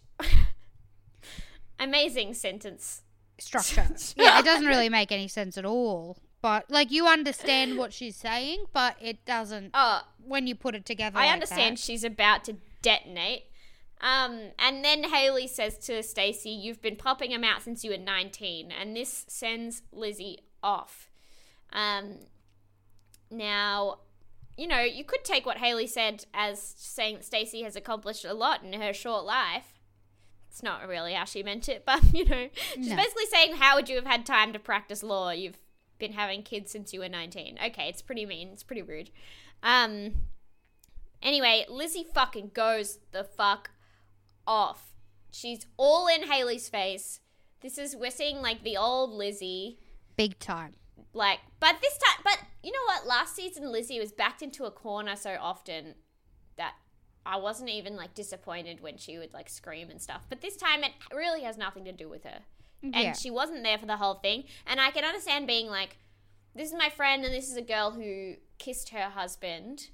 amazing sentence. Structure. Yeah, it doesn't really make any sense at all. But, like, you understand what she's saying, but it doesn't, oh, when you put it together I like understand that. She's about to detonate. Um, and then Hayley says to Stacey, "You've been popping them out since you were nineteen. And this sends Lizzie off. Um, now... You know, you could take what Hayley said as saying that Stacey has accomplished a lot in her short life. It's not really how she meant it, but, you know, she's no. basically saying, how would you have had time to practice law? You've been having kids since you were nineteen. Okay, it's pretty mean. It's pretty rude. Um. Anyway, Lizzie fucking goes the fuck off. She's all in Hayley's face. This is, we're seeing, like, the old Lizzie. Big time. Like, but this time, but you know what? Last season, Lizzie was backed into a corner so often that I wasn't even, like, disappointed when she would, like, scream and stuff. But this time, it really has nothing to do with her. Yeah. And she wasn't there for the whole thing. And I can understand being like, this is my friend and this is a girl who kissed her husband.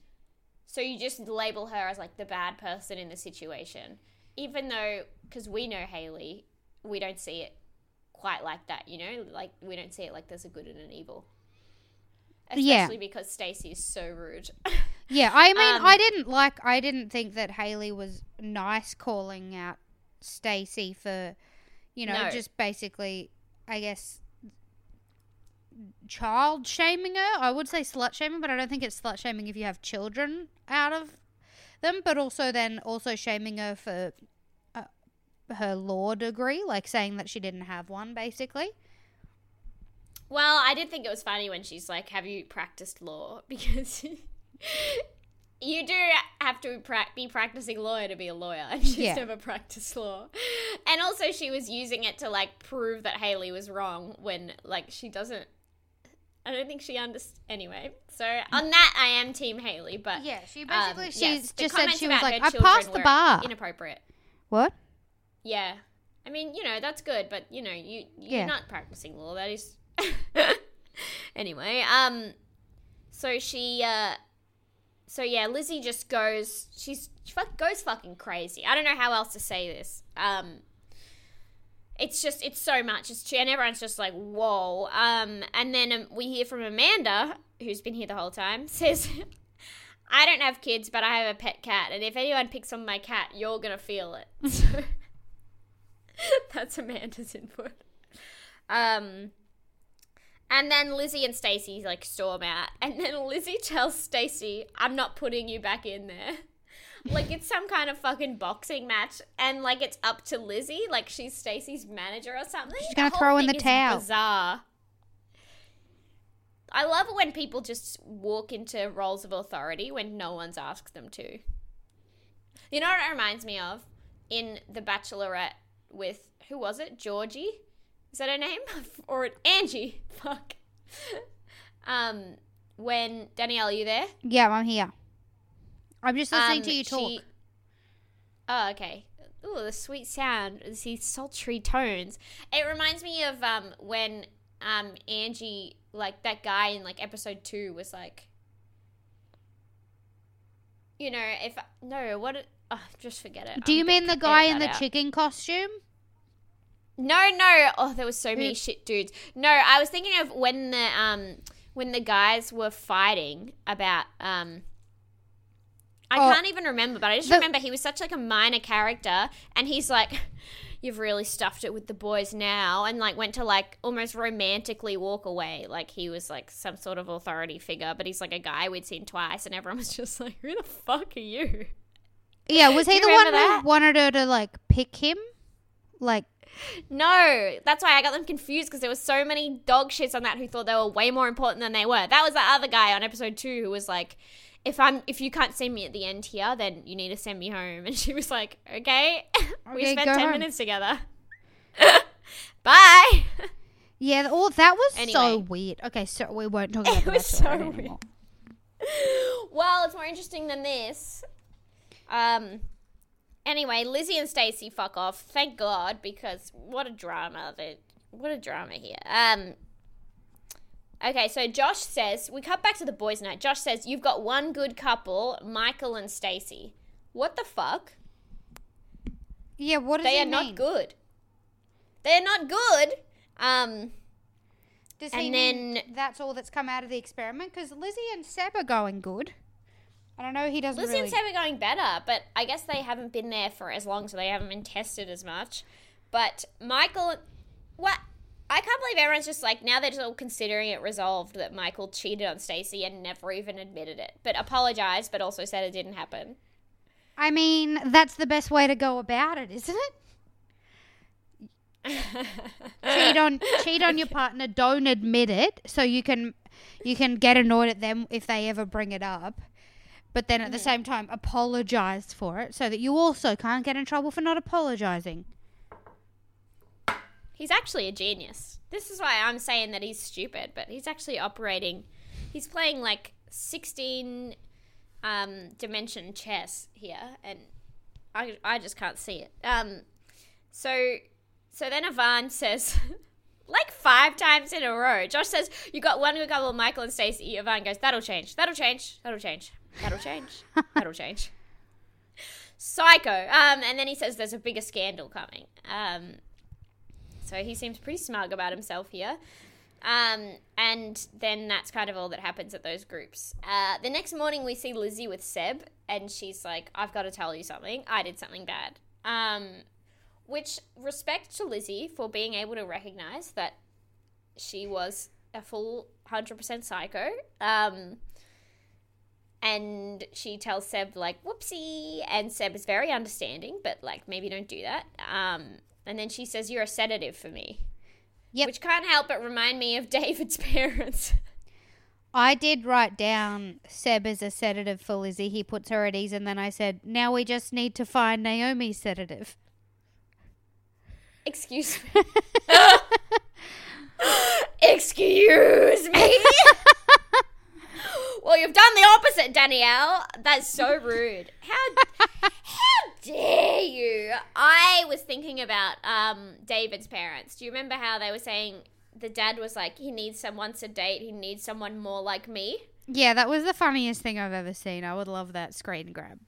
So you just label her as, like, the bad person in the situation. Even though, because we know Hayley, we don't see it quite like that, you know, like, we don't see it like there's a good and an evil, especially yeah. because Stacey is so rude. Yeah, I mean, um, I didn't like I didn't think that Hayley was nice calling out Stacey for, you know, no. just basically, I guess, child shaming her. I would say slut shaming, but I don't think it's slut shaming if you have children out of them, but also then also shaming her for her law degree, like saying that she didn't have one, basically. Well, I did think it was funny when she's like, "Have you practiced law?" Because you do have to be practicing lawyer to be a lawyer, and she's yeah. never practiced law. And also she was using it to, like, prove that Hayley was wrong when, like, she doesn't, I don't think she understands. Anyway, so on that I am team Hayley, but yeah, she basically um, she's yes, just said she was like, "I passed the bar." Inappropriate. What? Yeah. I mean, you know, that's good, but, you know, you, you're yeah. not practicing law. That is... Anyway, um, so she, uh, so yeah, Lizzie just goes, she's, she fuck, goes fucking crazy. I don't know how else to say this. Um, it's just, it's so much. It's, and everyone's just like, whoa. Um, and then um, we hear from Amanda, who's been here the whole time, says... I don't have kids, but I have a pet cat, and if anyone picks on my cat, you're going to feel it. So, that's Amanda's input. Um, and then Lizzie and Stacey, like, storm out, and then Lizzie tells Stacey, "I'm not putting you back in there." Like, it's some kind of fucking boxing match, and, like, it's up to Lizzie, like, she's Stacey's manager or something. She's going to throw in the towel. Bizarre. I love it when people just walk into roles of authority when no one's asked them to. You know what it reminds me of? In The Bachelorette with, who was it? Georgie? Is that her name? Or Angie? Fuck. Um, when, Danielle, are you there? Yeah, I'm here. I'm just listening um, to you talk. She, oh, okay. Ooh, the sweet sound. These sultry tones. It reminds me of um when um Angie... like, that guy in, like, episode two was, like, you know, if, no, what, oh, just forget it. Do I'm you mean the guy in the out. chicken costume? No, no. Oh, there was so many shit dudes. No, I was thinking of when the, um, when the guys were fighting about, um, I oh, can't even remember, but I just the- remember he was such, like, a minor character, and he's, like, you've really stuffed it with the boys now, and like went to like almost romantically walk away. Like he was like some sort of authority figure, but he's like a guy we'd seen twice, and everyone was just like, who the fuck are you? Yeah, was he the one that? who wanted her to like pick him? Like, no, that's why I got them confused, because there were so many dog shits on that who thought they were way more important than they were. That was the other guy on episode two who was like, if I'm if you can't send me at the end here, then you need to send me home. And she was like, okay, okay we spent ten home. minutes together. Bye. Yeah, all that was anyway. so weird. Okay, so we won't talk about it. It was so weird. Anymore. Well, it's more interesting than this. Um. Anyway, Lizzie and Stacey fuck off. Thank God, because what a drama. They, what a drama here. Um. Okay, so Josh says, we cut back to the boys' night. Josh says, you've got one good couple, Michael and Stacey. What the fuck? Yeah, what does they he mean? They are not good. They're not good. Um, does he and mean then that's all that's come out of the experiment? Because Lizzie and Seb are going good. I don't know, he doesn't Lizzie really... Lizzie and Seb are going better, but I guess they haven't been there for as long, so they haven't been tested as much. But Michael... What? I can't believe everyone's just like, now they're just all considering it resolved that Michael cheated on Stacey and never even admitted it, but apologized, but also said it didn't happen. I mean, that's the best way to go about it, isn't it? cheat on, cheat on your partner, don't admit it, so you can, you can get annoyed at them if they ever bring it up, but then at mm. the same time apologize for it, so that you also can't get in trouble for not apologizing. He's actually a genius. This is why I'm saying that he's stupid, but he's actually operating. He's playing like sixteen um, dimension chess here, and I I just can't see it. Um, so so then Ivan says, like five times in a row, Josh says, you got one good couple, Michael and Stacey. Ivan goes, that'll change, that'll change, that'll change, that'll change, that'll change. Psycho. Um, and then he says there's a bigger scandal coming. Um So he seems pretty smug about himself here. Um, and then that's kind of all that happens at those groups. Uh, the next morning we see Lizzie with Seb, and she's like, I've got to tell you something. I did something bad. Um, which, respect to Lizzie for being able to recognize that she was a full one hundred percent psycho. Um, and she tells Seb, like, whoopsie. And Seb is very understanding, but, like, maybe don't do that. Um And then she says, you're a sedative for me. Yep. Which can't help but remind me of David's parents. I did write down Seb as a sedative for Lizzie. He puts her at ease. And then I said, now we just need to find Naomi's sedative. Excuse me. Excuse me. Well, you've done the opposite, Danielle. That's so rude. How how dare you? I was thinking about um, David's parents. Do you remember how they were saying the dad was like, he needs someone to date, he needs someone more like me? Yeah, that was the funniest thing I've ever seen. I would love that screen grab.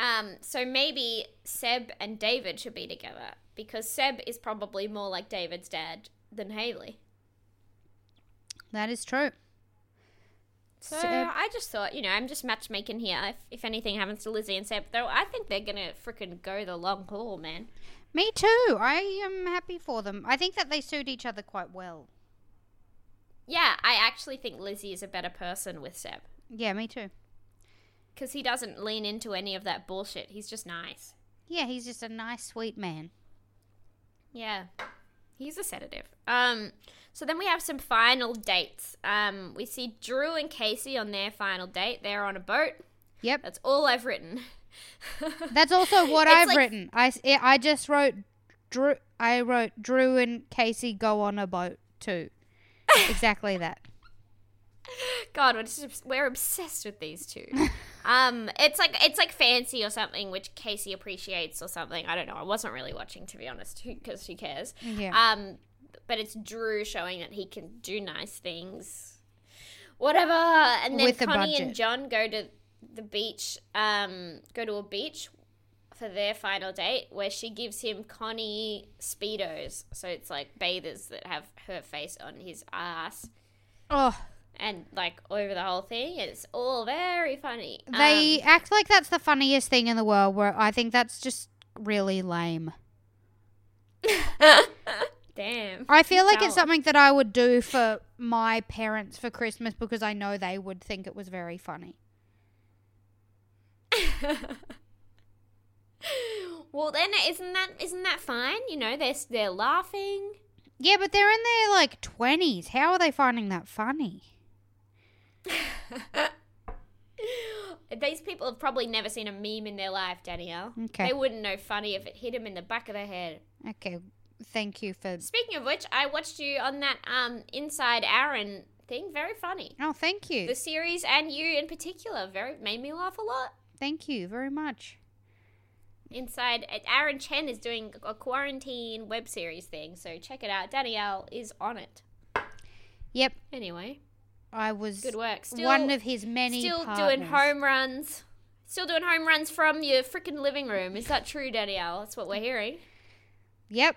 Um, so maybe Seb and David should be together, because Seb is probably more like David's dad than Hayley. That is true. So I just thought, you know, I'm just matchmaking here. If, if anything happens to Lizzie and Seb, though, I think they're going to frickin' go the long haul, man. Me too. I am happy for them. I think that they suit each other quite well. Yeah, I actually think Lizzie is a better person with Seb. Yeah, me too. Because he doesn't lean into any of that bullshit. He's just nice. Yeah, he's just a nice, sweet man. Yeah. He's a sedative. Um, so then we have some final dates. Um, we see Drew and Casey on their final date. They're on a boat. Yep. That's all I've written. That's also what it's I've like, written. I, I just wrote Drew. I wrote Drew and Casey go on a boat too. Exactly that. God, we're, just, we're obsessed with these two. um, it's like it's like Fancy or something, which Casey appreciates or something. I don't know. I wasn't really watching, to be honest, because who cares? Yeah. Um, but it's Drew showing that he can do nice things, whatever. And then with Connie and John go to the beach. Um, go to a beach for their final date, where she gives him Connie Speedos, so it's like bathers that have her face on his ass. Oh. And, like, over the whole thing, it's all very funny. They um, act like that's the funniest thing in the world, where I think that's just really lame. Damn. I feel like it's something that I would do for my parents for Christmas because I know they would think it was very funny. Well, then isn't that isn't that fine? You know, they're they're laughing. Yeah, but they're in their like twenties. How are they finding that funny? These people have probably never seen a meme in their life, Danielle. Okay. They wouldn't know funny if it hit them in the back of the head. Okay, thank you for... Speaking of which, I watched you on that um Inside Aaron thing. Very funny. Oh, thank you. The series and you in particular very made me laugh a lot. Thank you very much. Inside, Aaron Chen is doing a quarantine web series thing, so check it out. Danielle is on it. Yep. Anyway. I was good work. Still, one of his many Still partners. doing home runs. Still doing home runs from your freaking living room. Is that true, Danielle? That's what we're hearing. Yep.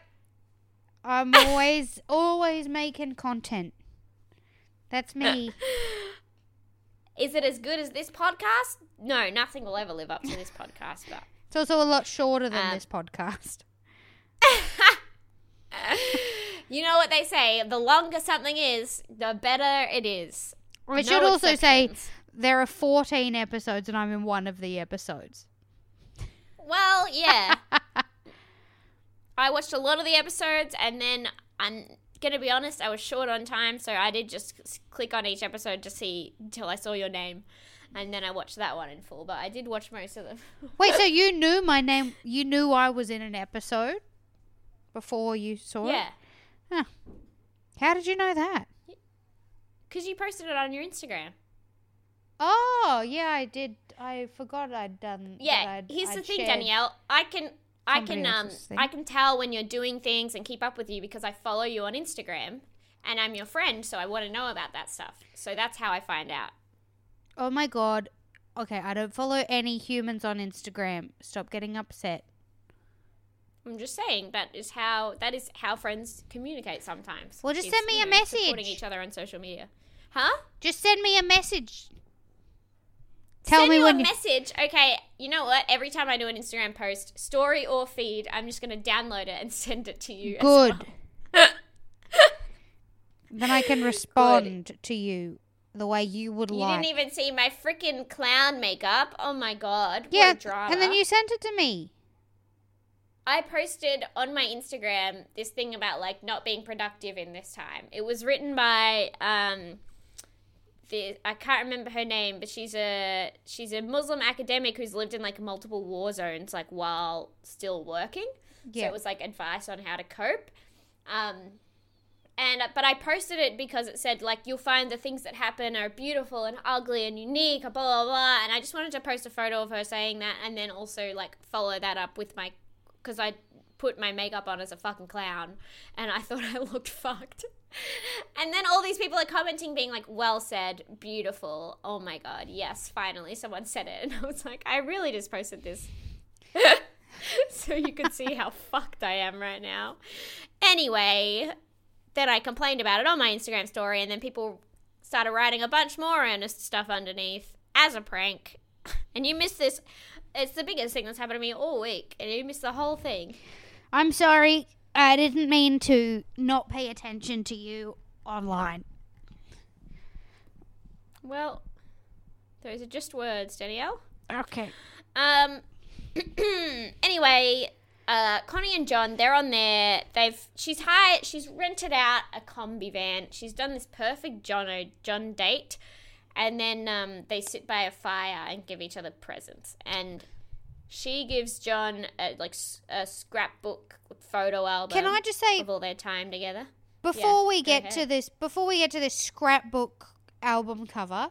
I'm always, always making content. That's me. Is it as good as this podcast? No, nothing will ever live up to this podcast. But it's also a lot shorter than um, this podcast. You know what they say, the longer something is, the better it is. I no should also exceptions. say there are fourteen episodes and I'm in one of the episodes. Well, yeah. I watched a lot of the episodes and then I'm going to be honest, I was short on time, so I did just click on each episode to see until I saw your name. And then I watched that one in full, but I did watch most of them. Wait, so you knew my name, you knew I was in an episode before you saw yeah. it? Yeah. Huh. How did you know that? Because you posted it on your Instagram. Oh, yeah, I did. I forgot I'd done. Yeah, I'd, here's I'd the thing, Danielle. I can, I can, um, thing. I can tell when you're doing things and keep up with you because I follow you on Instagram and I'm your friend, so I want to know about that stuff. So that's how I find out. Oh my God. Okay, I don't follow any humans on Instagram. Stop getting upset. I'm just saying that is how that is how friends communicate sometimes. Well, just is, send me a know, message. Supporting each other on social media, huh? Just send me a message. Tell send me when a you... message. Okay, you know what? Every time I do an Instagram post, story or feed, I'm just gonna download it and send it to you. Good. As well. Then I can respond Good. to you the way you would you like. You didn't even see my freaking clown makeup. Oh my God! Yeah, what a drama. And then you sent it to me. I posted on my Instagram this thing about, like, not being productive in this time. It was written by, um, the, I can't remember her name, but she's a she's a Muslim academic who's lived in, like, multiple war zones, like, while still working. Yeah. So it was, like, advice on how to cope. Um, and but I posted it because it said, like, you'll find the things that happen are beautiful and ugly and unique, blah, blah, blah. And I just wanted to post a photo of her saying that and then also, like, follow that up with my because I put my makeup on as a fucking clown and I thought I looked fucked. And then all these people are commenting being like, well said, beautiful, oh my God, yes, finally someone said it. And I was like, I really just posted this. So you can see how fucked I am right now. Anyway, then I complained about it on my Instagram story and then people started writing a bunch more earnest stuff underneath as a prank. And you missed this. It's the biggest thing that's happened to me all week, and you missed the whole thing. I'm sorry. I didn't mean to not pay attention to you online. Well, those are just words, Danielle. Okay. Um. Anyway, uh, Connie and John, they're on there. They've she's hired. She's rented out a combi van. She's done this perfect John John date. And then um, they sit by a fire and give each other presents. And she gives John a, like a scrapbook photo album. Can I just say of all their time together? Before yeah, we get ahead. to this, before we get to this scrapbook album cover,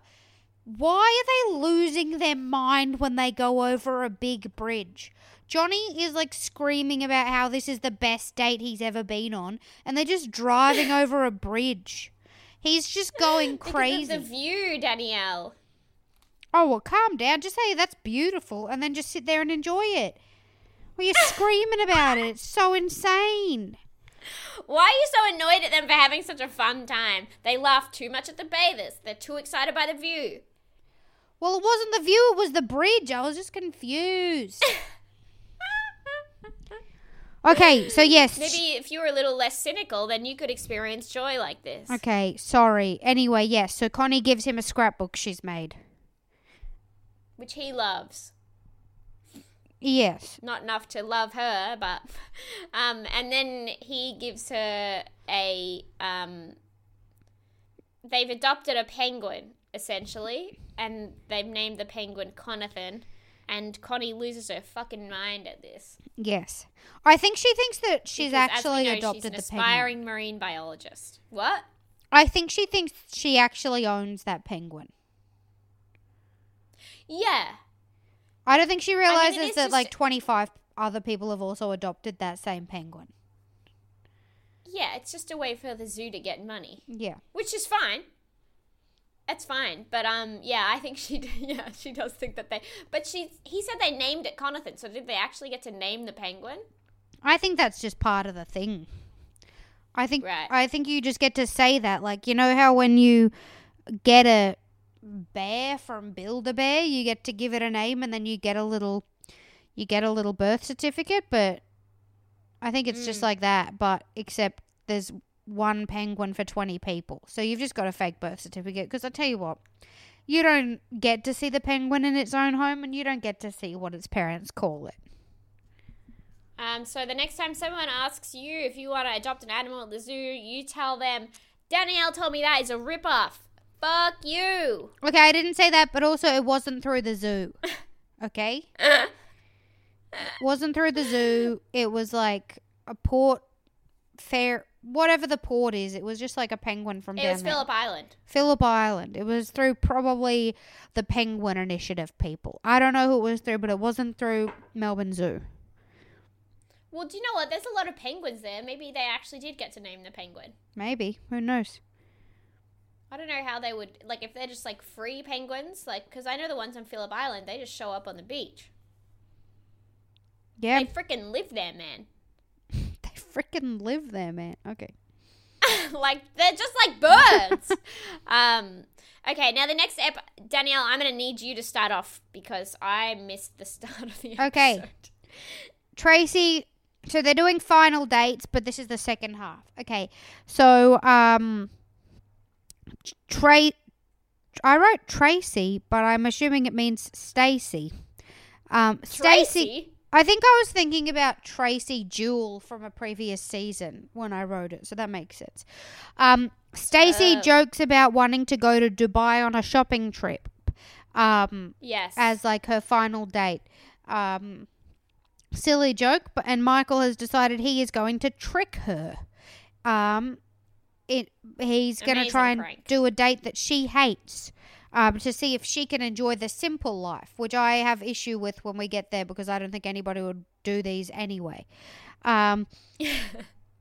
why are they losing their mind when they go over a big bridge? Johnny is like screaming about how this is the best date he's ever been on, and they're just driving over a bridge. He's just going crazy. Because of the view, Danielle. Oh, well, calm down. Just say that's beautiful and then just sit there and enjoy it. Well, you're screaming about it. It's so insane. Why are you so annoyed at them for having such a fun time? They laugh too much at the bathers. They're too excited by the view. Well, it wasn't the view. It was the bridge. I was just confused. Okay, so yes. Maybe if you were a little less cynical, then you could experience joy like this. Okay, sorry. Anyway, yes, so Connie gives him a scrapbook she's made. Which he loves. Yes. Not enough to love her, but... Um, and then he gives her a... Um, they've adopted a penguin, essentially, and they've named the penguin Conathan. And Connie loses her fucking mind at this. Yes. I think she thinks that she's because actually know, adopted she's the penguin. She's an aspiring marine biologist. What? I think she thinks she actually owns that penguin. Yeah. I don't think she realizes I mean, that like twenty-five other people have also adopted that same penguin. Yeah, it's just a way for the zoo to get money. Yeah. Which is fine. That's fine, but um, yeah, I think she, yeah, she does think that they, but she, he said they named it Conathan, so did they actually get to name the penguin? I think that's just part of the thing. I think, right. I think you just get to say that, like, you know how when you get a bear from Build-A-Bear, you get to give it a name, and then you get a little, you get a little birth certificate, but I think it's mm. just like that, but except there's one penguin for twenty people. So you've just got a fake birth certificate because I tell you what, you don't get to see the penguin in its own home and you don't get to see what its parents call it. Um. So the next time someone asks you if you want to adopt an animal at the zoo, you tell them, Danielle told me that is a ripoff. Fuck you. Okay, I didn't say that, but also it wasn't through the zoo. Okay? Wasn't through the zoo. It was like a port fair... Whatever the port is, it was just like a penguin from down there. It was Phillip Island. Phillip Island. It was through probably the Penguin Initiative people. I don't know who it was through, but it wasn't through Melbourne Zoo. Well, do you know what? There's a lot of penguins there. Maybe they actually did get to name the penguin. Maybe. Who knows? I don't know how they would, like, if they're just, like, free penguins, like, because I know the ones on Phillip Island, they just show up on the beach. Yeah. They freaking live there, man. Freaking live there, man. Okay. Like, they're just like birds. um, okay, now the next ep, Danielle, I'm going to need you to start off because I missed the start of the episode. Okay. Tracy, so they're doing final dates, but this is the second half. Okay, so um, Tra- I wrote Tracy, but I'm assuming it means Stacey. Um, Tracy? Stacey- I think I was thinking about Tracy Jewell from a previous season when I wrote it, so that makes sense. Um, Stacey uh, jokes about wanting to go to Dubai on a shopping trip. Um, yes. As like her final date. Um, silly joke, but and Michael has decided he is going to trick her. Um, it he's going to try and prank. do a date that she hates. Um, to see if she can enjoy the simple life, which I have issue with when we get there because I don't think anybody would do these anyway. Um,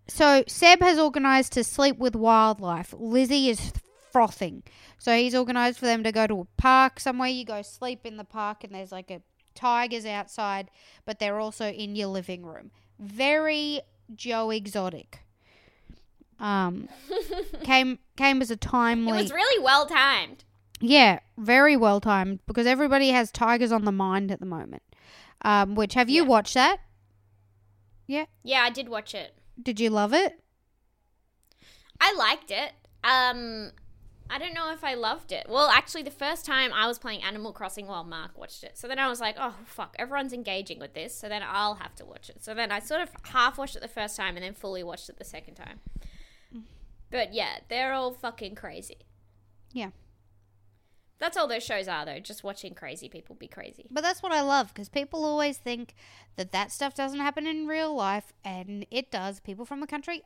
so Seb has organised to sleep with wildlife. Lizzie is frothing. So he's organised for them to go to a park somewhere. You go sleep in the park and there's like a tigers outside, but they're also in your living room. Very Joe Exotic. Um, came, came as a timely... It was really well timed. Yeah, very well timed because everybody has tigers on the mind at the moment. Um, which have you yeah. watched that? Yeah. Yeah, I did watch it. Did you love it? I liked it. Um, I don't know if I loved it. Well, actually, the first time I was playing Animal Crossing while Mark watched it, so then I was like, "Oh fuck, everyone's engaging with this," so then I'll have to watch it. So then I sort of half watched it the first time and then fully watched it the second time. But yeah, they're all fucking crazy. Yeah. That's all those shows are, though, just watching crazy people be crazy. But that's what I love, because people always think that that stuff doesn't happen in real life, and it does. People from the country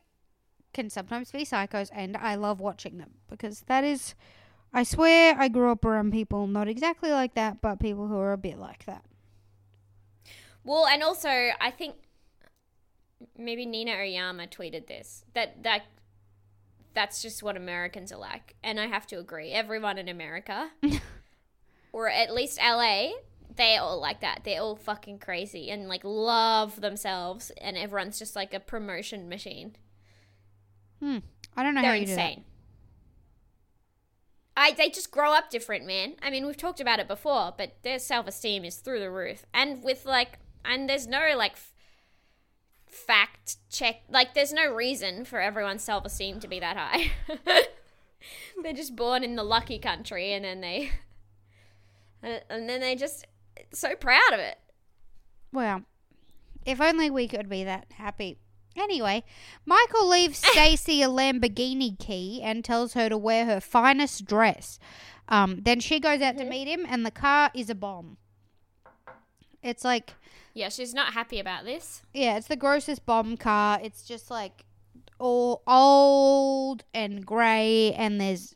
can sometimes be psychos, and I love watching them, because that is, I swear I grew up around people not exactly like that, but people who are a bit like that. Well, and also, I think maybe Nina Oyama tweeted this, that that. That's just what Americans are like. And I have to agree. Everyone in America, or at least L A, they're all like that. They're all fucking crazy and, like, love themselves. And everyone's just, like, a promotion machine. Hmm. I don't know they're how you insane. do that. I, they just grow up different, man. I mean, we've talked about it before, but their self-esteem is through the roof. And with, like, and there's no, like... fact check. Like, there's no reason for everyone's self-esteem to be that high. They're just born in the lucky country, and then they, and then they just so proud of it. Well, if only we could be that happy. Anyway, Michael leaves Stacey a Lamborghini key and tells her to wear her finest dress. Um, then she goes out mm-hmm. to meet him, and the car is a bomb. It's like... Yeah, she's not happy about this. Yeah, it's the grossest bomb car. It's just like all old and grey, and there's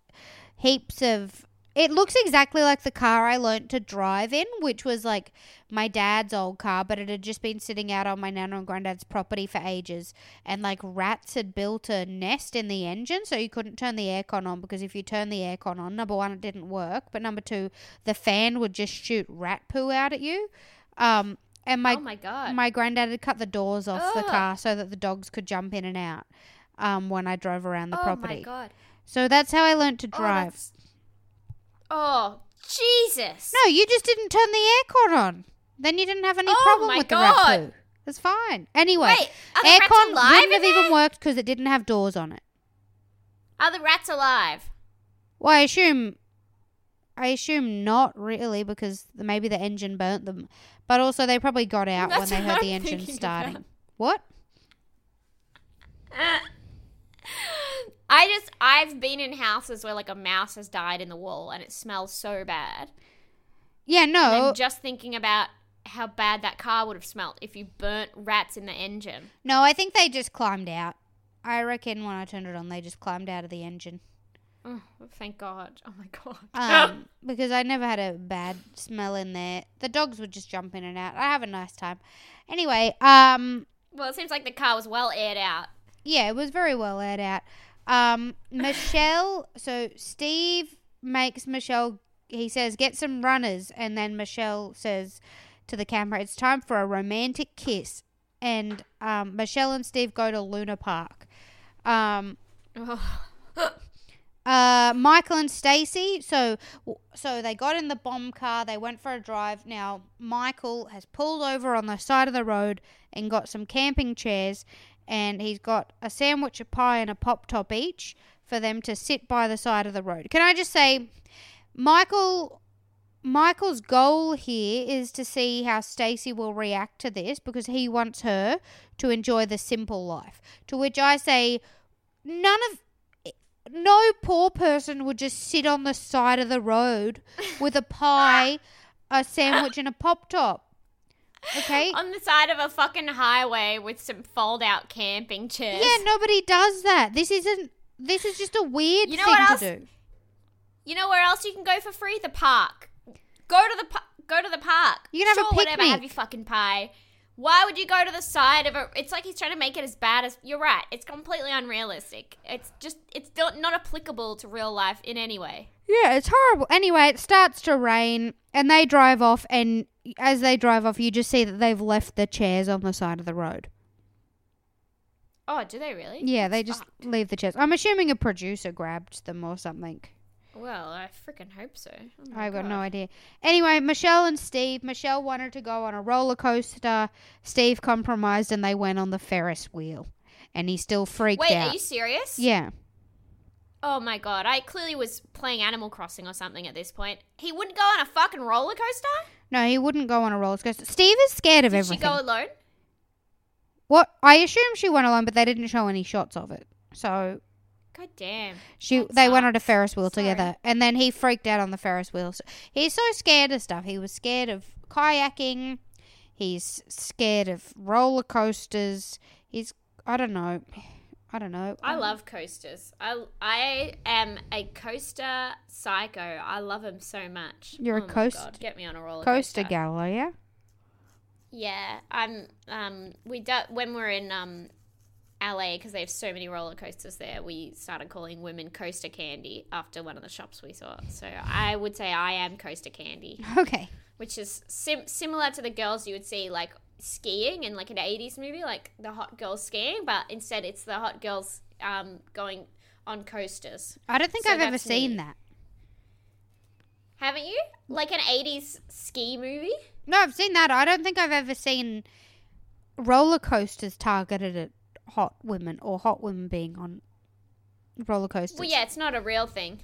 heaps of... It looks exactly like the car I learnt to drive in, which was like my dad's old car, but it had just been sitting out on my nana and granddad's property for ages. And like rats had built a nest in the engine, so you couldn't turn the aircon on, because if you turn the aircon on, number one, it didn't work. But number two, the fan would just shoot rat poo out at you. Um, and my, oh my, God. my granddad had cut the doors off oh. the car so that the dogs could jump in and out um, when I drove around the oh property. Oh, my God. So that's how I learnt to drive. Oh, Oh, Jesus. No, you just didn't turn the aircon on. Then you didn't have any oh problem with God. the rat poo. It's fine. Anyway, Wait, aircon wouldn't have even worked because it didn't have doors on it. Are the rats alive? Well, I assume, I assume not really, because maybe the engine burnt them. But also they probably got out That's when they heard I'm the engine starting. About. What? Uh. I just, I've been in houses where like a mouse has died in the wall and it smells so bad. Yeah, no. And I'm just thinking about how bad that car would have smelled if you burnt rats in the engine. No, I think they just climbed out. I reckon when I turned it on, they just climbed out of the engine. Oh, thank God. Oh, my God. Um, because I never had a bad smell in there. The dogs would just jump in and out. I have a nice time. Anyway. um, Well, it seems like the car was well aired out. Yeah, it was very well aired out. Um, Michelle, so Steve makes Michelle, he says, get some runners. And then Michelle says to the camera, it's time for a romantic kiss. And um, Michelle and Steve go to Luna Park. Um, uh, Michael and Stacey, so, so they got in the bomb car, they went for a drive. Now, Michael has pulled over on the side of the road and got some camping chairs. And he's got a sandwich, a pie, and a pop-top each for them to sit by the side of the road. Can I just say, Michael, Michael's goal here is to see how Stacey will react to this, because he wants her to enjoy the simple life. To which I say, none of, no poor person would just sit on the side of the road with a pie, a sandwich, and a pop-top. Okay. On the side of a fucking highway with some fold-out camping chairs. Yeah, nobody does that. This isn't. This is just a weird you know thing what else? to do. You know where else you can go for free? The park. Go to the go to the park. You can have sure, a picnic. Whatever, have your fucking pie. Why would you go to the side of a? It's like he's trying to make it as bad as. You're right. It's completely unrealistic. It's just. It's not not applicable to real life in any way. Yeah, it's horrible. Anyway, it starts to rain, and they drive off, and as they drive off, you just see that they've left the chairs on the side of the road. Oh, do they really? Yeah, they just Fucked. leave the chairs. I'm assuming a producer grabbed them or something. Well, I freaking hope so. Oh I've God. got no idea. Anyway, Michelle and Steve. Michelle wanted to go on a roller coaster. Steve compromised, and they went on the Ferris wheel. And he still freaked Wait, out. Wait, are you serious? Yeah. Oh, my God. I clearly was playing Animal Crossing or something at this point. He wouldn't go on a fucking roller coaster? No, he wouldn't go on a roller coaster. Steve is scared of Did everything. Did she go alone? What? I assume she went alone, but they didn't show any shots of it. So. God damn. She, they sucks. went on a Ferris wheel Sorry. together, and then he freaked out on the Ferris wheel. So he's so scared of stuff. He was scared of kayaking. He's scared of roller coasters. He's, I don't know. I don't know. I um, love coasters. I, I am a coaster psycho. I love them so much. You're oh a coaster. Get me on a roller coaster. Coaster gal, are you? Yeah, I'm. Um, we do, when we're in um, L A, because they have so many roller coasters there. We started calling women coaster candy after one of the shops we saw. So I would say I am coaster candy. Okay. Which is sim- similar to the girls you would see like. Skiing in like an eighties movie, like the hot girls skiing, but instead it's the hot girls um going on coasters. I don't think so I've ever seen me. that. Haven't you? Like an eighties ski movie? No, I've seen that. I don't think I've ever seen roller coasters targeted at hot women, or hot women being on roller coasters. Well, yeah, it's not a real thing.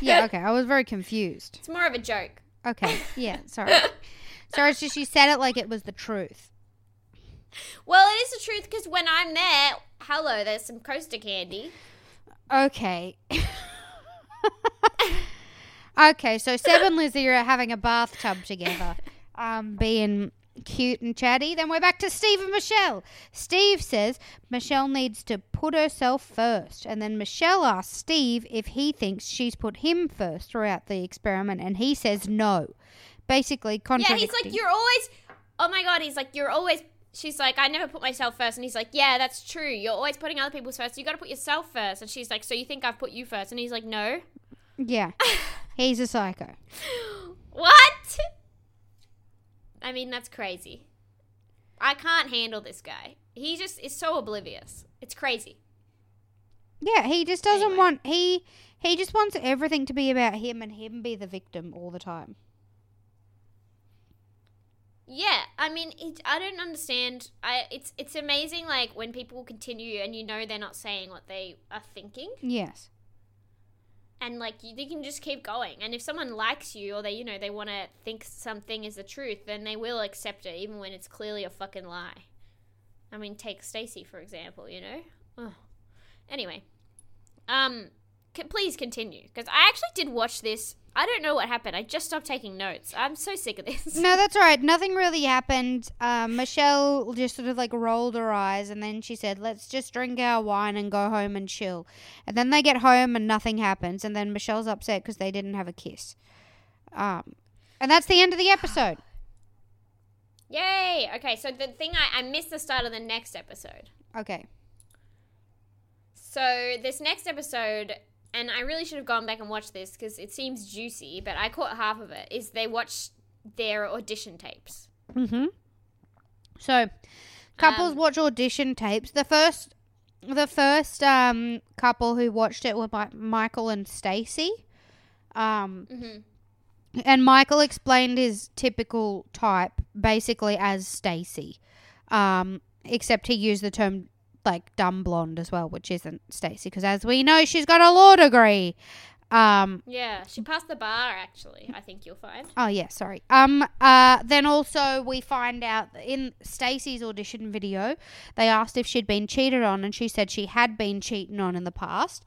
Yeah, okay. I was very confused. It's more of a joke. Okay, yeah, sorry. Sorry, it's just you said it like it was the truth. Well, it is the truth because when I'm there, hello, there's some coaster candy. Okay. Okay, so Seb and Lizzie are having a bathtub together, um, being cute and chatty. Then we're back to Steve and Michelle. Steve says Michelle needs to put herself first, and then Michelle asks Steve if he thinks she's put him first throughout the experiment, and he says no. Basically contradicting. Yeah, he's like, you're always, oh my God, he's like, you're always, she's like, I never put myself first. And he's like, yeah, that's true. You're always putting other people first. You got to put yourself first. And she's like, so you think I've put you first? And he's like, no. Yeah. He's a psycho. What? I mean, that's crazy. I can't handle this guy. He just is so oblivious. It's crazy. Yeah, he just doesn't anyway. want, he, he just wants everything to be about him and him be the victim all the time. Yeah, I mean, it, I don't understand. I it's it's amazing, like, when people continue and you know they're not saying what they are thinking. Yes. And, like, you, they can just keep going. And if someone likes you or they, you know, they want to think something is the truth, then they will accept it even when it's clearly a fucking lie. I mean, take Stacey, for example, you know? Oh. Anyway, um, c- please continue. Because I actually did watch this. I don't know what happened. I just stopped taking notes. I'm so sick of this. No, that's all right. Nothing really happened. Um, Michelle just sort of like rolled her eyes and then she said, let's just drink our wine and go home and chill. And then they get home and nothing happens. And then Michelle's upset because they didn't have a kiss. Um, and that's the end of the episode. Yay. Okay, so the thing I, I missed the start of the next episode. Okay. So this next episode... and I really should have gone back and watched this because it seems juicy, but I caught half of it, is they watched their audition tapes. Mm-hmm. So, couples um, watch audition tapes. The first the first um, couple who watched it were my, Michael and Stacey. Um, mm-hmm. And Michael explained his typical type basically as Stacey, um, except he used the term like dumb blonde as well, which isn't Stacey because as we know she's got a law degree. Um yeah, she passed the bar actually, I think you'll find. Oh yeah, sorry. Um uh then also we find out in Stacey's audition video they asked if she'd been cheated on and she said she had been cheated on in the past,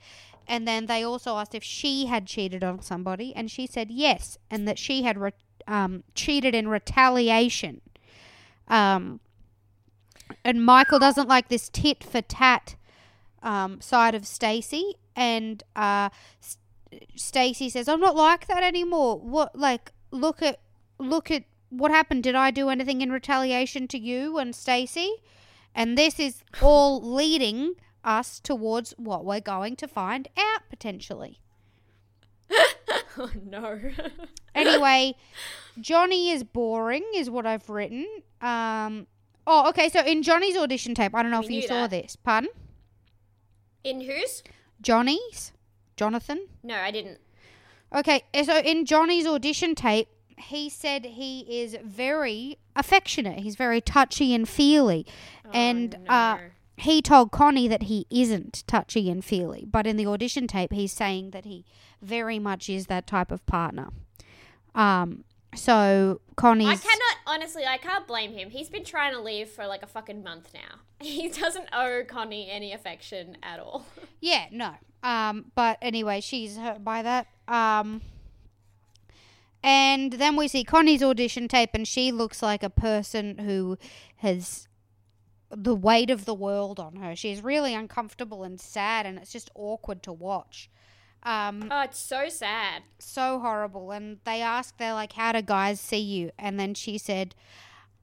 and then they also asked if she had cheated on somebody and she said yes, and that she had re- um cheated in retaliation. um And Michael doesn't like this tit for tat um, side of Stacey, and uh, St- Stacey says, "I'm not like that anymore. What, like, look at, look at what happened. Did I do anything in retaliation to you and Stacey?" And this is all leading us towards what we're going to find out potentially. Oh no. Anyway, Johnny is boring, is what I've written. Um. Oh, okay, so in Johnny's audition tape, I don't know we if you saw that. this. Pardon? In whose? Johnny's? Jonathan? No, I didn't. Okay, so in Johnny's audition tape, he said he is very affectionate. He's very touchy and feely. Oh, and no. uh, he told Connie that he isn't touchy and feely. But in the audition tape, he's saying that he very much is that type of partner. Um. So, Connie's... I cannot, honestly, I can't blame him. He's been trying to leave for, like, a fucking month now. He doesn't owe Connie any affection at all. Yeah, no. Um, but anyway, she's hurt by that. Um, and then we see Connie's audition tape, and she looks like a person who has the weight of the world on her. She's really uncomfortable and sad, and it's just awkward to watch. Um, oh, it's so sad. So horrible. And they asked, they're like, how do guys see you? And then she said,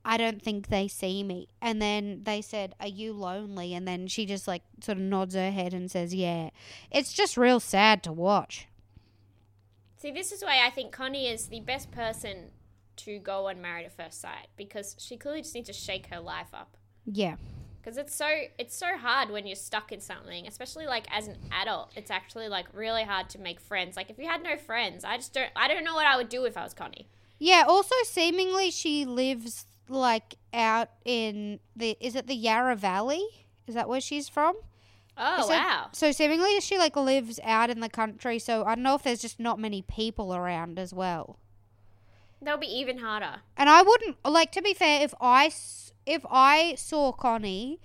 I don't think they see me. And then they said, are you lonely? And then she just like sort of nods her head and says, yeah. It's just real sad to watch. See, this is why I think Connie is the best person to go on Married at First Sight, because she clearly just needs to shake her life up. Yeah. Because it's so it's so hard when you're stuck in something, especially, like, as an adult. It's actually, like, really hard to make friends. Like, if you had no friends, I just don't... I don't know what I would do if I was Connie. Yeah, also, seemingly, she lives, like out in the is it the Yarra Valley? Is that where she's from? Oh, so, wow. So seemingly she like lives out in the country, so I don't know if there's just not many people around as well. That'll be even harder. And I wouldn't, like, to be fair, if I, if I saw Connie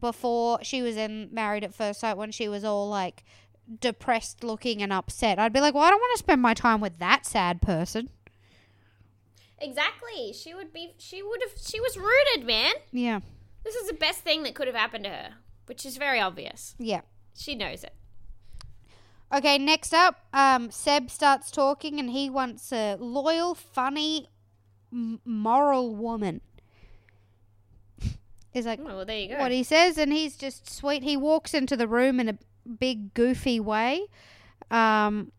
before she was in Married at First Sight when she was all like depressed looking and upset, I'd be like, well, I don't want to spend my time with that sad person. Exactly. She would be, she would have, she was rooted, man. Yeah. This is the best thing that could have happened to her, which is very obvious. Yeah. She knows it. Okay, next up, um, Seb starts talking and he wants a loyal, funny, m- moral woman. He's like, oh, well, there you go. What he says, and he's just sweet. He walks into the room in a big, goofy way. Um,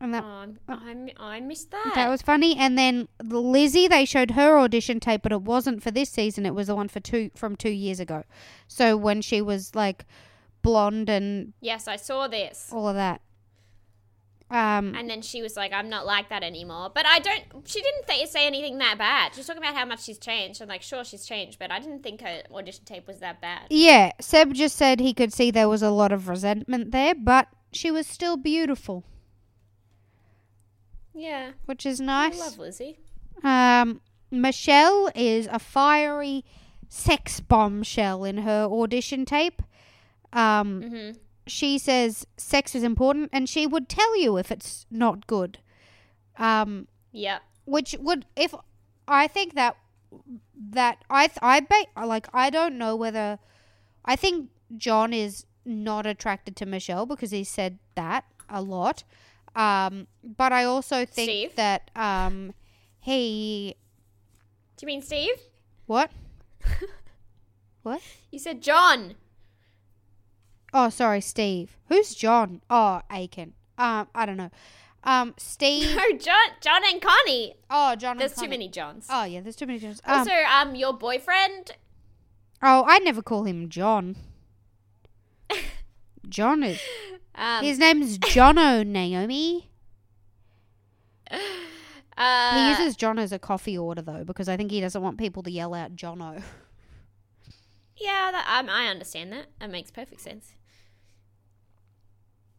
and that, oh, I, I missed that. That was funny. And then Lizzie, they showed her audition tape, but it wasn't for this season. It was the one for two from two years ago. So when she was like... blonde and yes, I saw this. All of that. Um, and then she was like, "I'm not like that anymore." But I don't. She didn't th- say anything that bad. She's talking about how much she's changed. I'm like, sure, she's changed, but I didn't think her audition tape was that bad. Yeah, Seb just said he could see there was a lot of resentment there, but she was still beautiful. Yeah, which is nice. I love Lizzie. Um, Michelle is a fiery sex bombshell in her audition tape. Um, mm-hmm. She says sex is important and she would tell you if it's not good. Um, yeah. Which would, if, I think that, that, I, I, ba- like, I don't know whether, I think John is not attracted to Michelle because he said that a lot. Um, but I also think Steve? that, um, he. Do you mean Steve? What? What? You said John. Oh, sorry, Steve. Who's John? Oh, Aiken. Um, I don't know. Um, Steve. No, John. John and Connie. Oh, John. There's and Connie. Too many Johns. Oh yeah, there's too many Johns. Um, also, um, your boyfriend. Oh, I never call him John. John is. Um, his name's Jono, Naomi. Uh, he uses John as a coffee order though, because I think he doesn't want people to yell out Jono. Yeah, that, um, I understand that. That makes perfect sense.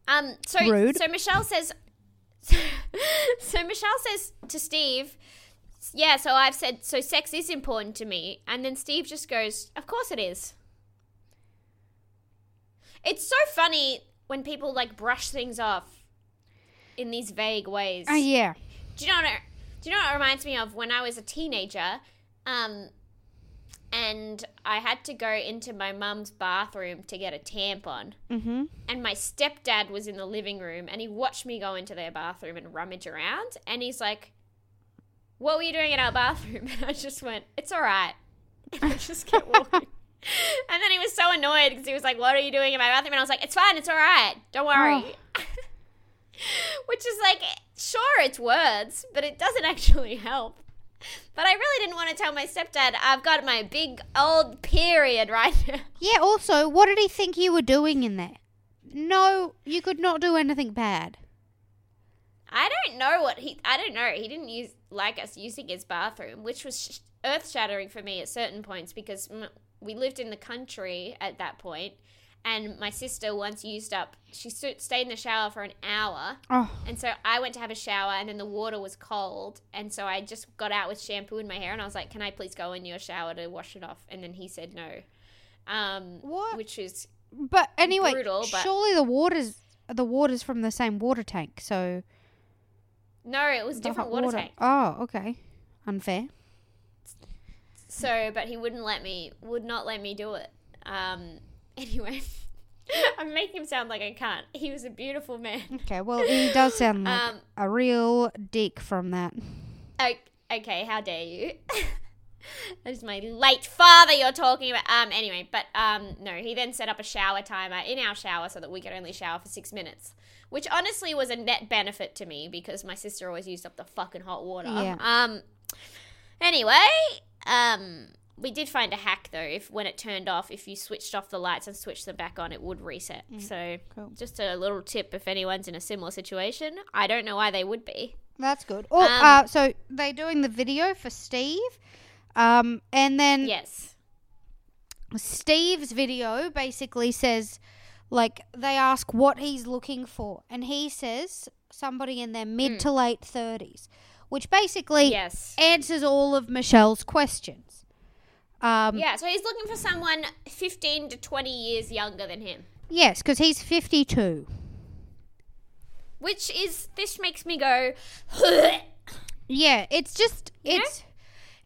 Um, so, Rude. so Michelle says, so Michelle says to Steve, yeah, so I've said, so sex is important to me. And then Steve just goes, of course it is. It's so funny when people like brush things off in these vague ways. Oh, uh, yeah. Do you know what it, do you know what it reminds me of? When I was a teenager, um, and I had to go into my mum's bathroom to get a tampon. Mm-hmm. And my stepdad was in the living room and he watched me go into their bathroom and rummage around. And he's like, what were you doing in our bathroom? And I just went, it's all right. And I just kept walking. And then he was so annoyed because he was like, what are you doing in my bathroom? And I was like, it's fine. It's all right. Don't worry. Oh. Which is like, sure, it's words, but it doesn't actually help. But I really didn't want to tell my stepdad I've got my big old period right now. Yeah, also, what did he think you were doing in there? No, you could not do anything bad. I don't know what he... I don't know. He didn't use like us using his bathroom, which was sh- earth-shattering for me at certain points because m- we lived in the country at that point, and my sister once used up... She st- stayed in the shower for an hour. Oh. And so I went to have a shower and then the water was cold. And so I just got out with shampoo in my hair and I was like, can I please go in your shower to wash it off? And then he said no. Um, what? Which is but anyway, brutal, but surely the water's, the water's from the same water tank, so... No, it was different water, water tank. Oh, okay. Unfair. So, but he wouldn't let me... Would not let me do it. Um... Anyway, I'm making him sound like I can't. He was a beautiful man. Okay, well, he does sound like um, a real dick from that. Okay, how dare you? That is my late father you're talking about. Um, anyway, but um, no, he then set up a shower timer in our shower so that we could only shower for six minutes, which honestly was a net benefit to me because my sister always used up the fucking hot water. Yeah. Um. Anyway, um... We did find a hack, though, if when it turned off, if you switched off the lights and switched them back on, it would reset. Mm, so cool. Just a little tip if anyone's in a similar situation. I don't know why they would be. That's good. Oh, um, uh, so they're doing the video for Steve. Um, and then yes, Steve's video basically says, like, they ask what he's looking for, and he says somebody in their mid mm. to late thirties, which basically yes. answers all of Michelle's questions. Um, yeah, so he's looking for someone fifteen to twenty years younger than him. Yes, because he's fifty-two. Which is, this makes me go, Hugh. Yeah, it's just, it's,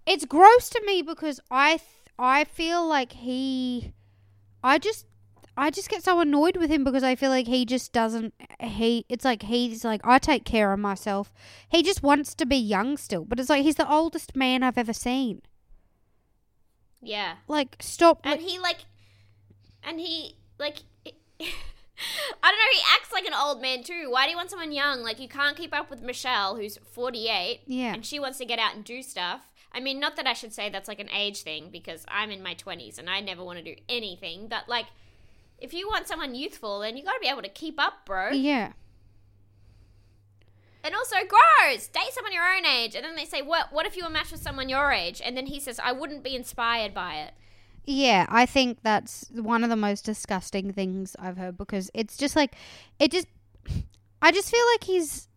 yeah? it's gross to me because I, th- I feel like he, I just, I just get so annoyed with him because I feel like he just doesn't, he, it's like he's like, I take care of myself. He just wants to be young still, but it's like he's the oldest man I've ever seen. Yeah. Like, stop. And like, he like, and he like, I don't know, he acts like an old man too. Why do you want someone young? Like, you can't keep up with Michelle, who's forty-eight. Yeah. And she wants to get out and do stuff. I mean, not that I should say that's like an age thing, because I'm in my twenties and I never want to do anything. But like, if you want someone youthful, then you got to be able to keep up, bro. Yeah. And also, gross. Date someone your own age. And then they say, what What if you were matched with someone your age? And then he says, I wouldn't be inspired by it. Yeah, I think that's one of the most disgusting things I've heard, because it's just like, it just, I just feel like he's,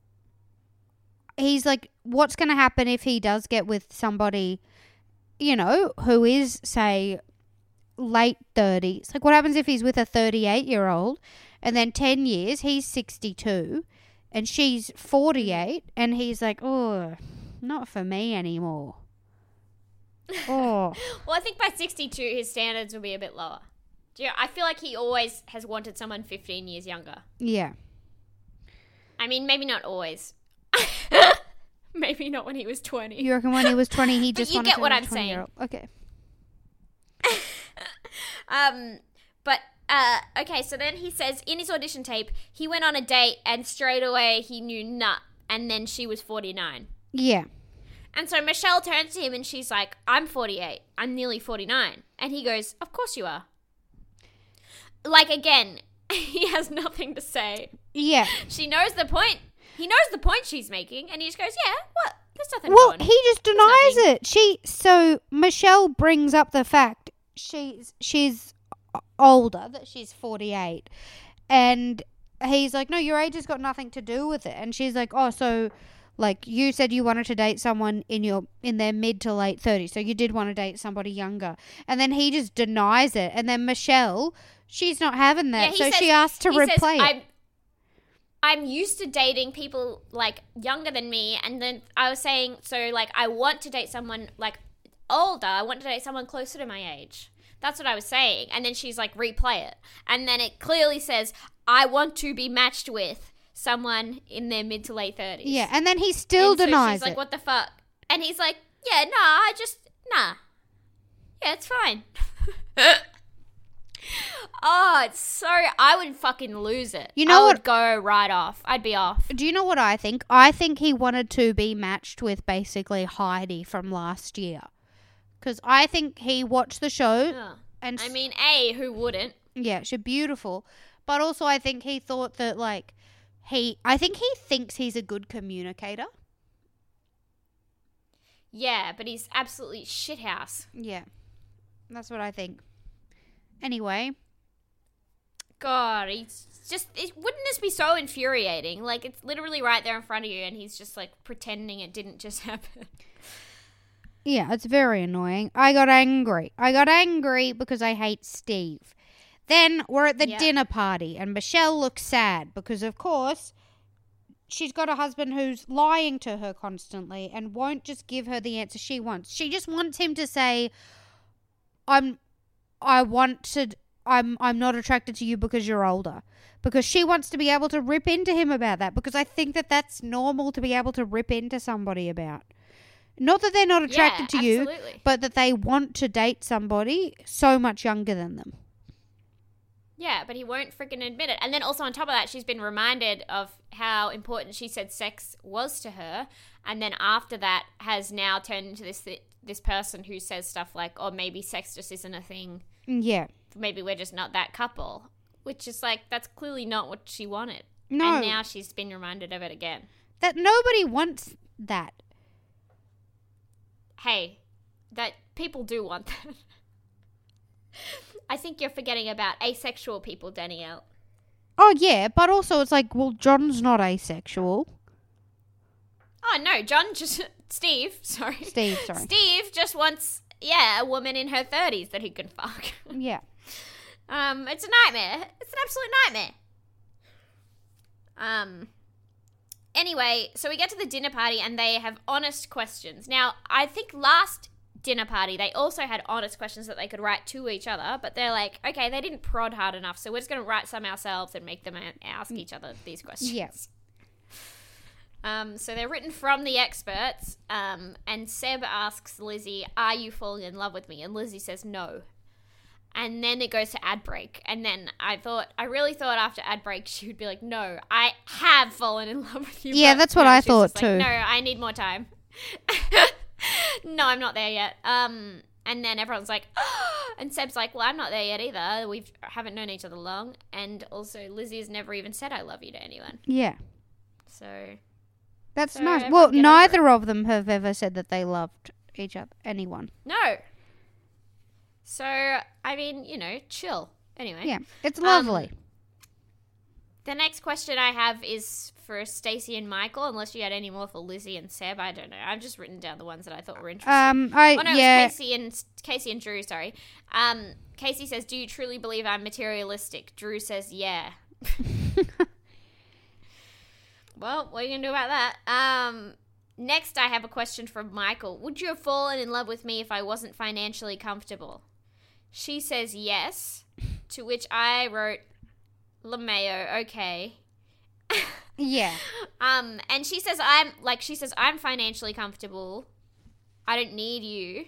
he's like, what's going to happen if he does get with somebody, you know, who is, say, late thirties? Like, what happens if he's with a thirty-eight-year-old and then ten years, he's sixty-two and she's forty-eight and he's like, oh, not for me anymore. Oh. Well, I think by sixty-two, his standards will be a bit lower. Do you know, I feel like he always has wanted someone fifteen years younger. Yeah. I mean, maybe not always. Maybe not when he was twenty. You reckon when he was twenty, he just wanted to be a twenty-year-old? You get what I'm saying. Okay. um, but, uh, okay, so then he says in his audition tape, he went on a date and straight away he knew nah, and then she was forty-nine. Yeah. And so Michelle turns to him and she's like, I'm forty-eight. I'm nearly forty-nine. And he goes, of course you are. Like, again, he has nothing to say. Yeah. She knows the point. He knows the point she's making. And he just goes, yeah, what? There's nothing well, going on. Well, he just denies it. She, so Michelle brings up the fact she's, she's older, that she's forty-eight. And he's like, no, your age has got nothing to do with it. And she's like, oh, so... Like, you said you wanted to date someone in your in their mid to late thirties, so you did want to date somebody younger. And then he just denies it. And then Michelle, she's not having that, yeah, so says, she asked to replay says, it. I'm, I'm used to dating people, like, younger than me. And then I was saying, so, like, I want to date someone, like, older. I want to date someone closer to my age. That's what I was saying. And then she's like, replay it. And then it clearly says, I want to be matched with someone in their mid to late thirties. Yeah, and then he still and denies so she's like, it. What the fuck? And he's like, yeah, nah, I just, nah. Yeah, it's fine. Oh, it's so, I would fucking lose it. You know I what, would go right off. I'd be off. Do you know what I think? I think he wanted to be matched with basically Heidi from last year. Because I think he watched the show. Oh. and I mean, A, who wouldn't? Yeah, she's beautiful. But also I think he thought that, like, He, I think he thinks he's a good communicator. Yeah, but he's absolutely shithouse. Yeah, that's what I think. Anyway. God, he's just, it, wouldn't this be so infuriating? Like, it's literally right there in front of you and he's just, like, pretending it didn't just happen. Yeah, it's very annoying. I got angry. I got angry because I hate Steve. Then we're at the yep. dinner party and Michelle looks sad because, of course, she's got a husband who's lying to her constantly and won't just give her the answer she wants. She just wants him to say, I'm I want to I'm I'm not attracted to you because you're older. Because she wants to be able to rip into him about that, because I think that that's normal to be able to rip into somebody about. Not that they're not attracted yeah, to you, absolutely. But that they want to date somebody so much younger than them. Yeah, but he won't freaking admit it. And then also on top of that, she's been reminded of how important she said sex was to her. And then after that has now turned into this this person who says stuff like, oh, maybe sex just isn't a thing. Yeah. Maybe we're just not that couple. Which is like, that's clearly not what she wanted. No. And now she's been reminded of it again. That nobody wants that. Hey, that people do want that. I think you're forgetting about asexual people, Danielle. Oh, yeah, but also it's like, well, John's not asexual. Oh, no, John just... Steve, sorry. Steve, sorry. Steve just wants, yeah, a woman in her thirties that he can fuck. Yeah. Um, it's a nightmare. It's an absolute nightmare. Um... Anyway, so we get to the dinner party and they have honest questions. Now, I think last dinner party, they also had honest questions that they could write to each other, but they're like, okay, they didn't prod hard enough, so we're just going to write some ourselves and make them ask each other these questions. Yes. Um, so they're written from the experts, um, and Seb asks Lizzie, are you falling in love with me? And Lizzie says no. And then it goes to ad break. And then I thought, I really thought after ad break, she would be like, no, I have fallen in love with you. Yeah, that's what I thought too. Like, no, I need more time. No, I'm not there yet. Um, and then everyone's like, oh, and Seb's like, well, I'm not there yet either. We haven't known each other long. And also Lizzie's never even said I love you to anyone. Yeah. So. That's so nice. Well, neither of them have ever said that they loved each other, anyone. No. So, I mean, you know, chill. Anyway. Yeah, it's lovely. Um, the next question I have is for Stacey and Michael, unless you had any more for Lizzie and Seb. I don't know. I've just written down the ones that I thought were interesting. Um, I, oh, no, yeah. It was Casey and, Casey and Drew, sorry. Um, Casey says, do you truly believe I'm materialistic? Drew says, yeah. Well, what are you going to do about that? Um... Next, I have a question from Michael. Would you have fallen in love with me if I wasn't financially comfortable? She says yes, to which I wrote, LMAO, okay. Yeah. Um, and she says, I'm, like, she says, I'm financially comfortable. I don't need you.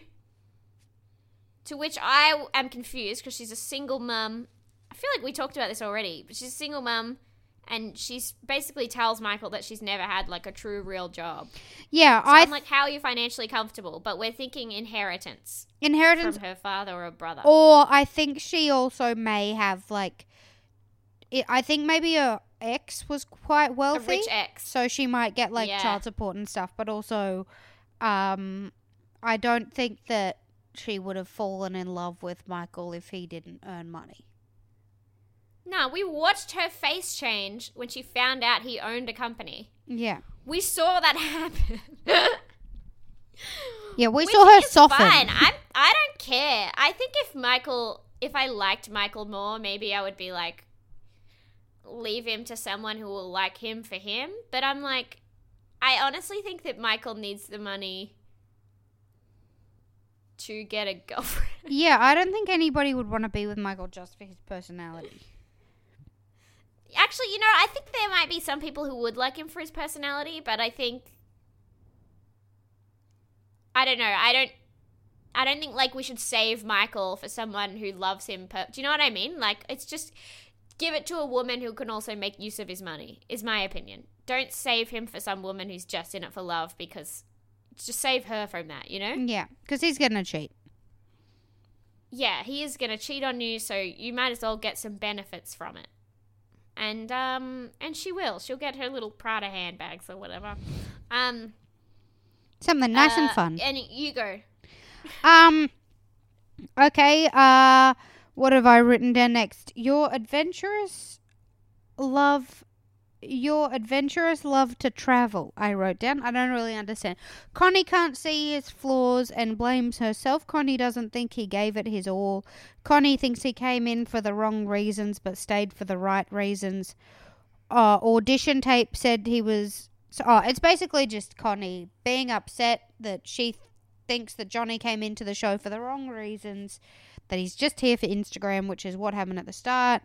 To which I am confused because she's a single mum. I feel like we talked about this already, but she's a single mum. And she basically tells Michael that she's never had, like, a true, real job. Yeah. So I th- I'm like, how are you financially comfortable? But we're thinking inheritance. Inheritance. From her father or brother. Or I think she also may have, like, it, I think maybe her ex was quite wealthy. A rich ex. So she might get, like, yeah. child support and stuff. But also, um, I don't think that she would have fallen in love with Michael if he didn't earn money. No, we watched her face change when she found out he owned a company. Yeah. We saw that happen. yeah, we, we saw her soften. Fine. I'm, I don't care. I think if Michael, if I liked Michael more, maybe I would be like, leave him to someone who will like him for him. But I'm like, I honestly think that Michael needs the money to get a girlfriend. Yeah, I don't think anybody would want to be with Michael just for his personality. Actually, you know, I think there might be some people who would like him for his personality, but I think, I don't know, I don't, I don't think, like, we should save Michael for someone who loves him. Per- Do you know what I mean? Like, it's just, give it to a woman who can also make use of his money, is my opinion. Don't save him for some woman who's just in it for love, because, just save her from that, you know? Yeah, because he's going to cheat. Yeah, he is going to cheat on you, so you might as well get some benefits from it. And um, and she will. She'll get her little Prada handbags or whatever. Um, Something nice uh, and fun. And you go. Um. Okay. Uh, what have I written down next? Your adventurous love. Your adventurous love to travel. I wrote down. I don't really understand. Connie can't see his flaws and blames herself. Connie doesn't think he gave it his all. Connie thinks he came in for the wrong reasons but stayed for the right reasons. Uh, audition tape said he was... So, oh, it's basically just Connie being upset that she th- thinks that Johnny came into the show for the wrong reasons, that he's just here for Instagram, which is what happened at the start.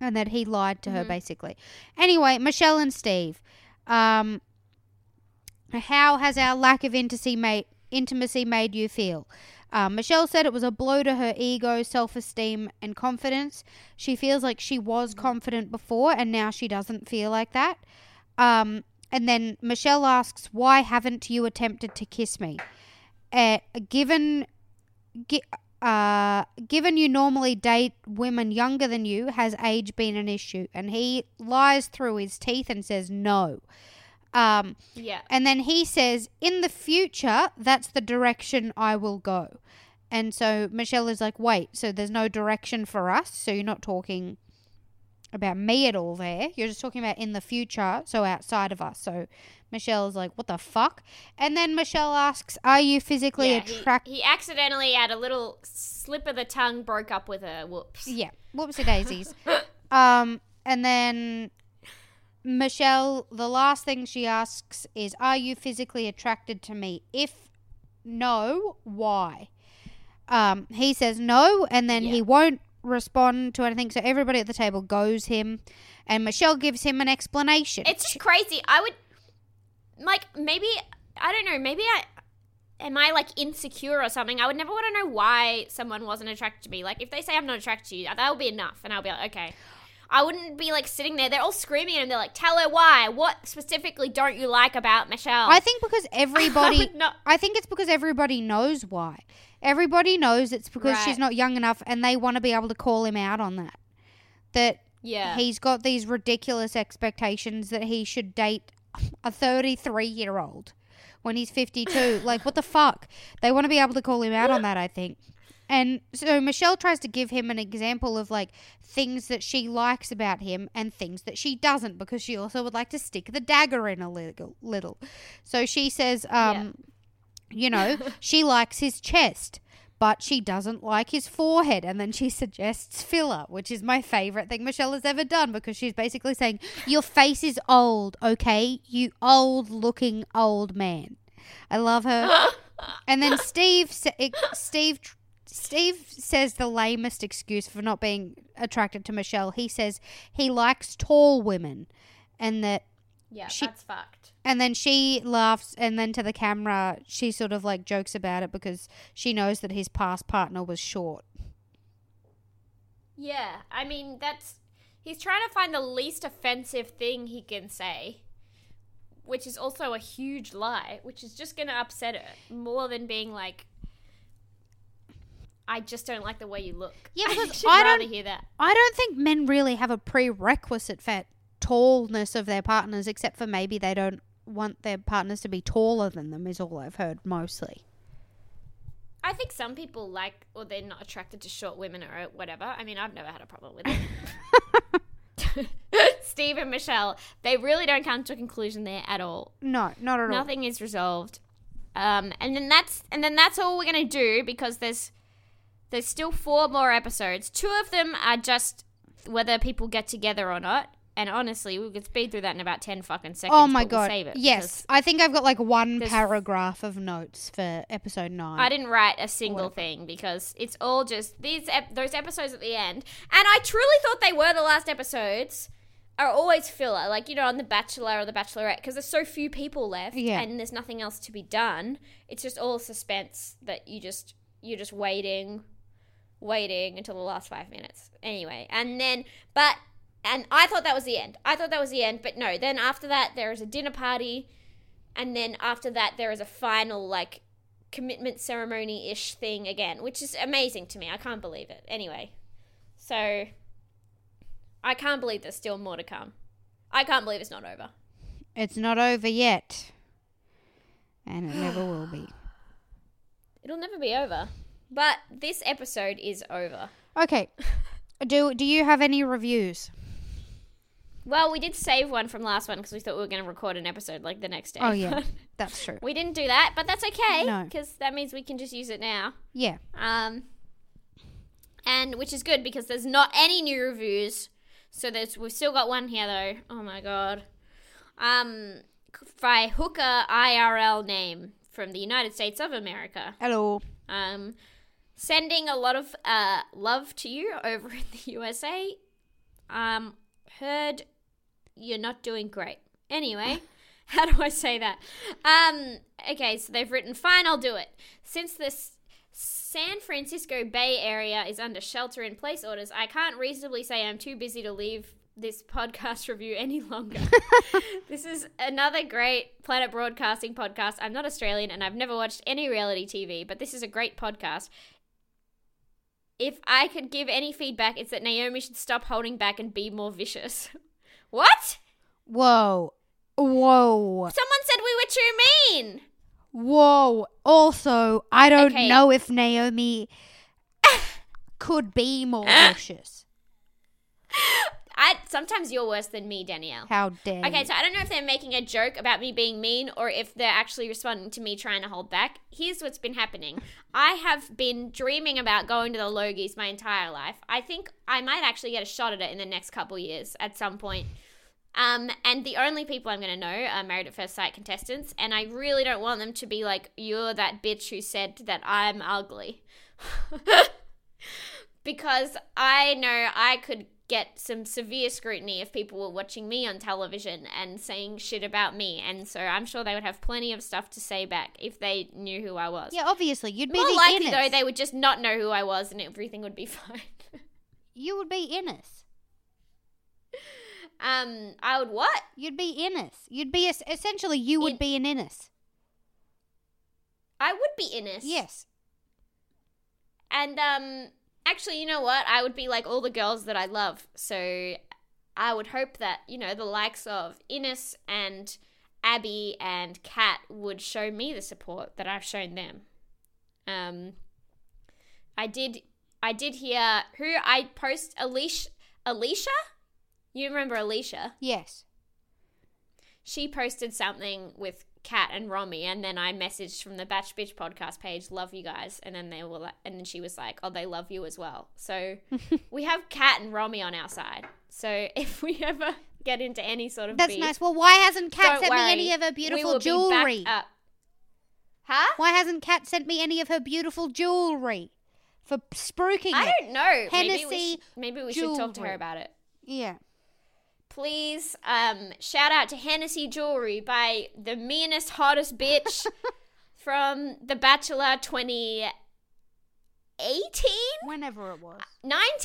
And that he lied to mm-hmm. her, basically. Anyway, Michelle and Steve. Um, how has our lack of intimacy made, intimacy made you feel? Uh, Michelle said it was a blow to her ego, self-esteem, and confidence. She feels like she was confident before, and now she doesn't feel like that. Um, and then Michelle asks, why haven't you attempted to kiss me? Uh, given... Gi- Uh, given you normally date women younger than you, has age been an issue? And he lies through his teeth and says no. Um, yeah. And then he says, in the future, that's the direction I will go. And so Michelle is like, wait, so there's no direction for us? So you're not talking about me at all there. You're just talking about in the future, so outside of us. So Michelle's like, what the fuck? And then Michelle asks, are you physically yeah, attracted? He, he accidentally, at a little slip of the tongue, broke up with her. Whoops. Yeah, whoopsie daisies. um, and then Michelle, the last thing she asks is, are you physically attracted to me? If no, why? Um, he says no, and then yeah. he won't respond to anything, so everybody at the table goes him, and Michelle gives him an explanation. It's just crazy. I would, like, maybe, I don't know, maybe I, am I, like, insecure or something? I would never want to know why someone wasn't attracted to me. Like, if they say I'm not attracted to you, that'll be enough, and I'll be like, okay. I wouldn't be, like, sitting there. They're all screaming at him. They're like, tell her why. What specifically don't you like about Michelle? I think because everybody – no. I think it's because everybody knows why. Everybody knows it's because right. she's not young enough, and they want to be able to call him out on that. That yeah. he's got these ridiculous expectations that he should date a thirty-three-year-old when he's fifty-two. Like, what the fuck? They want to be able to call him out on that, I think. And so Michelle tries to give him an example of, like, things that she likes about him and things that she doesn't, because she also would like to stick the dagger in a little. little. So she says, um, yeah. you know, she likes his chest, but she doesn't like his forehead. And then she suggests filler, which is my favourite thing Michelle has ever done, because she's basically saying, your face is old, okay? You old-looking old man. I love her. And then Steve... Steve... Steve says the lamest excuse for not being attracted to Michelle. He says he likes tall women, and that yeah, she, that's fucked. And then she laughs, and then to the camera, she sort of like jokes about it because she knows that his past partner was short. Yeah, I mean that's he's trying to find the least offensive thing he can say, which is also a huge lie, which is just going to upset her more than being like, I just don't like the way you look. Yeah, because I, I don't hear that. I don't think men really have a prerequisite for tallness of their partners, except for maybe they don't want their partners to be taller than them, is all I've heard mostly. I think some people like, or they're not attracted to short women or whatever. I mean, I've never had a problem with it. Steve and Michelle, they really don't come to a conclusion there at all. No, not at all. Nothing is resolved. Um, and then that's and then that's all we're gonna do, because there's. There's still four more episodes. Two of them are just whether people get together or not. And honestly, we could speed through that in about ten fucking seconds. Oh, my God. We'll save it. Yes. I think I've got like one paragraph of notes for episode nine. I didn't write a single thing, because it's all just these ep- those episodes at the end. And I truly thought they were the last episodes. Are always filler. Like, you know, on The Bachelor or The Bachelorette, because there's so few people left yeah. and there's nothing else to be done. It's just all suspense that you just you're just waiting... waiting until the last five minutes. Anyway, and then, but, and I thought that was the end. I thought that was the end, but no. Then after that, there is a dinner party, and then after that, there is a final, like, commitment ceremony-ish thing again, which is amazing to me. I can't believe it. Anyway, so I can't believe there's still more to come. I can't believe it's not over. It's not over yet, and it never will be. It'll never be over. But this episode is over. Okay. Do do you have any reviews? Well, we did save one from last one because we thought we were going to record an episode like the next day. Oh, yeah. That's true. We didn't do that, but that's okay because no. that means we can just use it now. Yeah. Um, and which is good because there's not any new reviews. So there's we've still got one here, though. Oh, my God. Um, by Hooker I R L name from the United States of America. Hello. Um... Sending a lot of uh, love to you over in the U S A. Um, heard you're not doing great. Anyway, how do I say that? Um, okay, so they've written, fine, I'll do it. Since the San Francisco Bay Area is under shelter-in-place orders, I can't reasonably say I'm too busy to leave this podcast review any longer. This is another great Planet Broadcasting podcast. I'm not Australian and I've never watched any reality T V, but this is a great podcast. If I could give any feedback, it's that Naomi should stop holding back and be more vicious. What? Whoa. Whoa. Someone said we were too mean. Whoa. Also, I don't okay. know if Naomi could be more cautious. I, sometimes you're worse than me, Danielle. How dare you. Okay, so I don't know if they're making a joke about me being mean or if they're actually responding to me trying to hold back. Here's what's been happening. I have been dreaming about going to the Logies my entire life. I think I might actually get a shot at it in the next couple years at some point. Um, and the only people I'm going to know are Married at First Sight contestants, and I really don't want them to be like, you're that bitch who said that I'm ugly. Because I know I could get some severe scrutiny if people were watching me on television and saying shit about me. And so I'm sure they would have plenty of stuff to say back if they knew who I was. Yeah, obviously. You'd be More the likely, Innes. Though, they would just not know who I was and everything would be fine. You would be Innes. Um, I would what? You'd be Innes. You'd be, a, essentially, you would In- be an Innes. I would be Innes. Yes. And, um... actually, you know what? I would be like all the girls that I love. So I would hope that, you know, the likes of Innes and Abby and Kat would show me the support that I've shown them. Um, I did I did hear who I post Alicia. Alicia? You remember Alicia? Yes. She posted something with Kat and Romy, and then I messaged from the Batch Bitch podcast page, love you guys, and then they were like, and then she was like, oh, they love you as well. So we have Kat and Romy on our side, so if we ever get into any sort of that's beef, nice. Well, why hasn't Kat sent worry, me any of her beautiful jewelry? Huh? Why hasn't Kat sent me any of her beautiful jewelry for spruiking I it? Don't know. Hennessy, maybe we, sh- maybe we should talk to her about it. Yeah. Please, um, shout out to Hennessy Jewelry by the meanest, hottest bitch from The Bachelor twenty eighteen? Whenever it was. nineteen?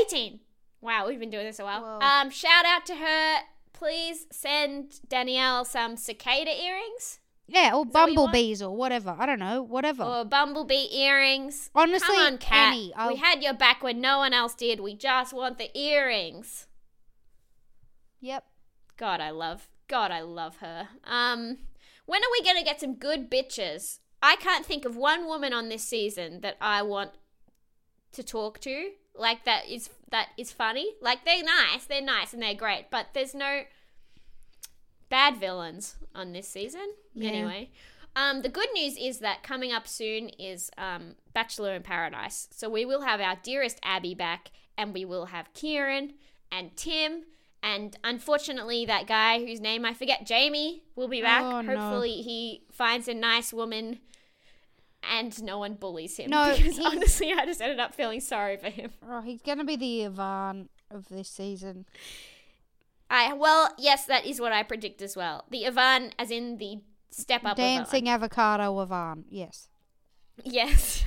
eighteen. Wow, we've been doing this a while. Whoa. Um, shout out to her. Please send Danielle some cicada earrings. Yeah, or bumblebees or whatever. I don't know, whatever. Or bumblebee earrings. Honestly, come on, Kat. Annie, we had your back when no one else did. We just want the earrings. Yep. God, I love, God, I love her. Um, when are we going to get some good bitches? I can't think of one woman on this season that I want to talk to. Like, that is, that is funny. Like, they're nice, they're nice, and they're great. But there's no bad villains on this season. Yeah. Anyway. Um, the good news is that coming up soon is um, Bachelor in Paradise. So we will have our dearest Abby back, and we will have Kieran and Tim. And unfortunately, that guy whose name I forget, Jamie, will be back. Oh, hopefully no. He finds a nice woman and no one bullies him. No, because honestly, I just ended up feeling sorry for him. Oh, he's going to be the Ivan of this season. I Well, yes, that is what I predict as well. The Ivan, as in the step-up Dancing Ivan. Avocado Ivan, yes. Yes.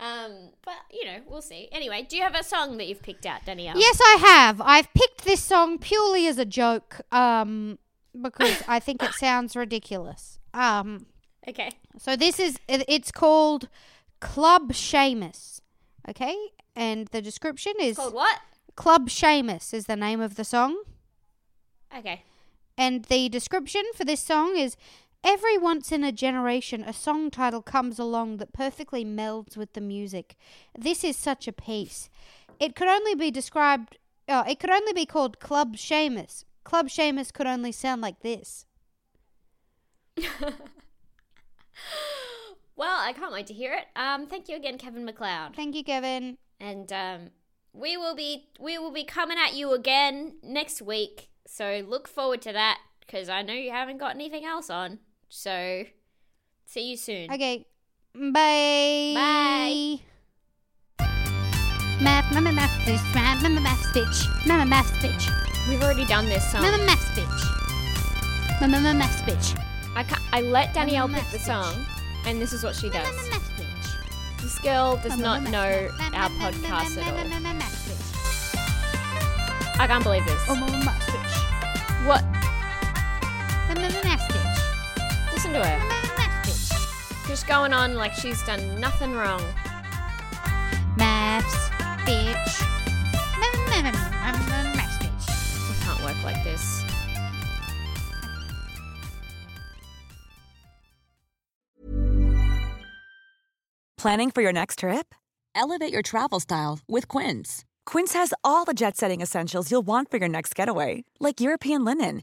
Um, but, you know, we'll see. Anyway, do you have a song that you've picked out, Danielle? Yes, I have. I've picked this song purely as a joke, um, because I think it sounds ridiculous. Um, okay. So this is, it, it's called Club Seamus, okay? And the description is... It's called what? Club Seamus is the name of the song. Okay. And the description for this song is... Every once in a generation, a song title comes along that perfectly melds with the music. This is such a piece. It could only be described... Uh, it could only be called Club Seamus. Club Seamus could only sound like this. Well, I can't wait to hear it. Um, thank you again, Kevin MacLeod. Thank you, Kevin. And um, we will be we will be coming at you again next week. So look forward to that, because I know you haven't got anything else on. So, see you soon. Okay. Bye. Bye. Math, mama, math, bitch. Math, mama, math, bitch. Mama, math, bitch. We've already done this song. Mama, math, bitch. Mama, math, bitch. I can't, I let Danielle pick the song, and this is what she does. Mama, math, bitch. This girl does not know our podcast at all. I can't believe this. Mama, math, bitch. What? Listen to her. Just going on like she's done nothing wrong. Maths, bitch. Maths, bitch. It can't work like this. Planning for your next trip? Elevate your travel style with Quince. Quince has all the jet-setting essentials you'll want for your next getaway, like European linen,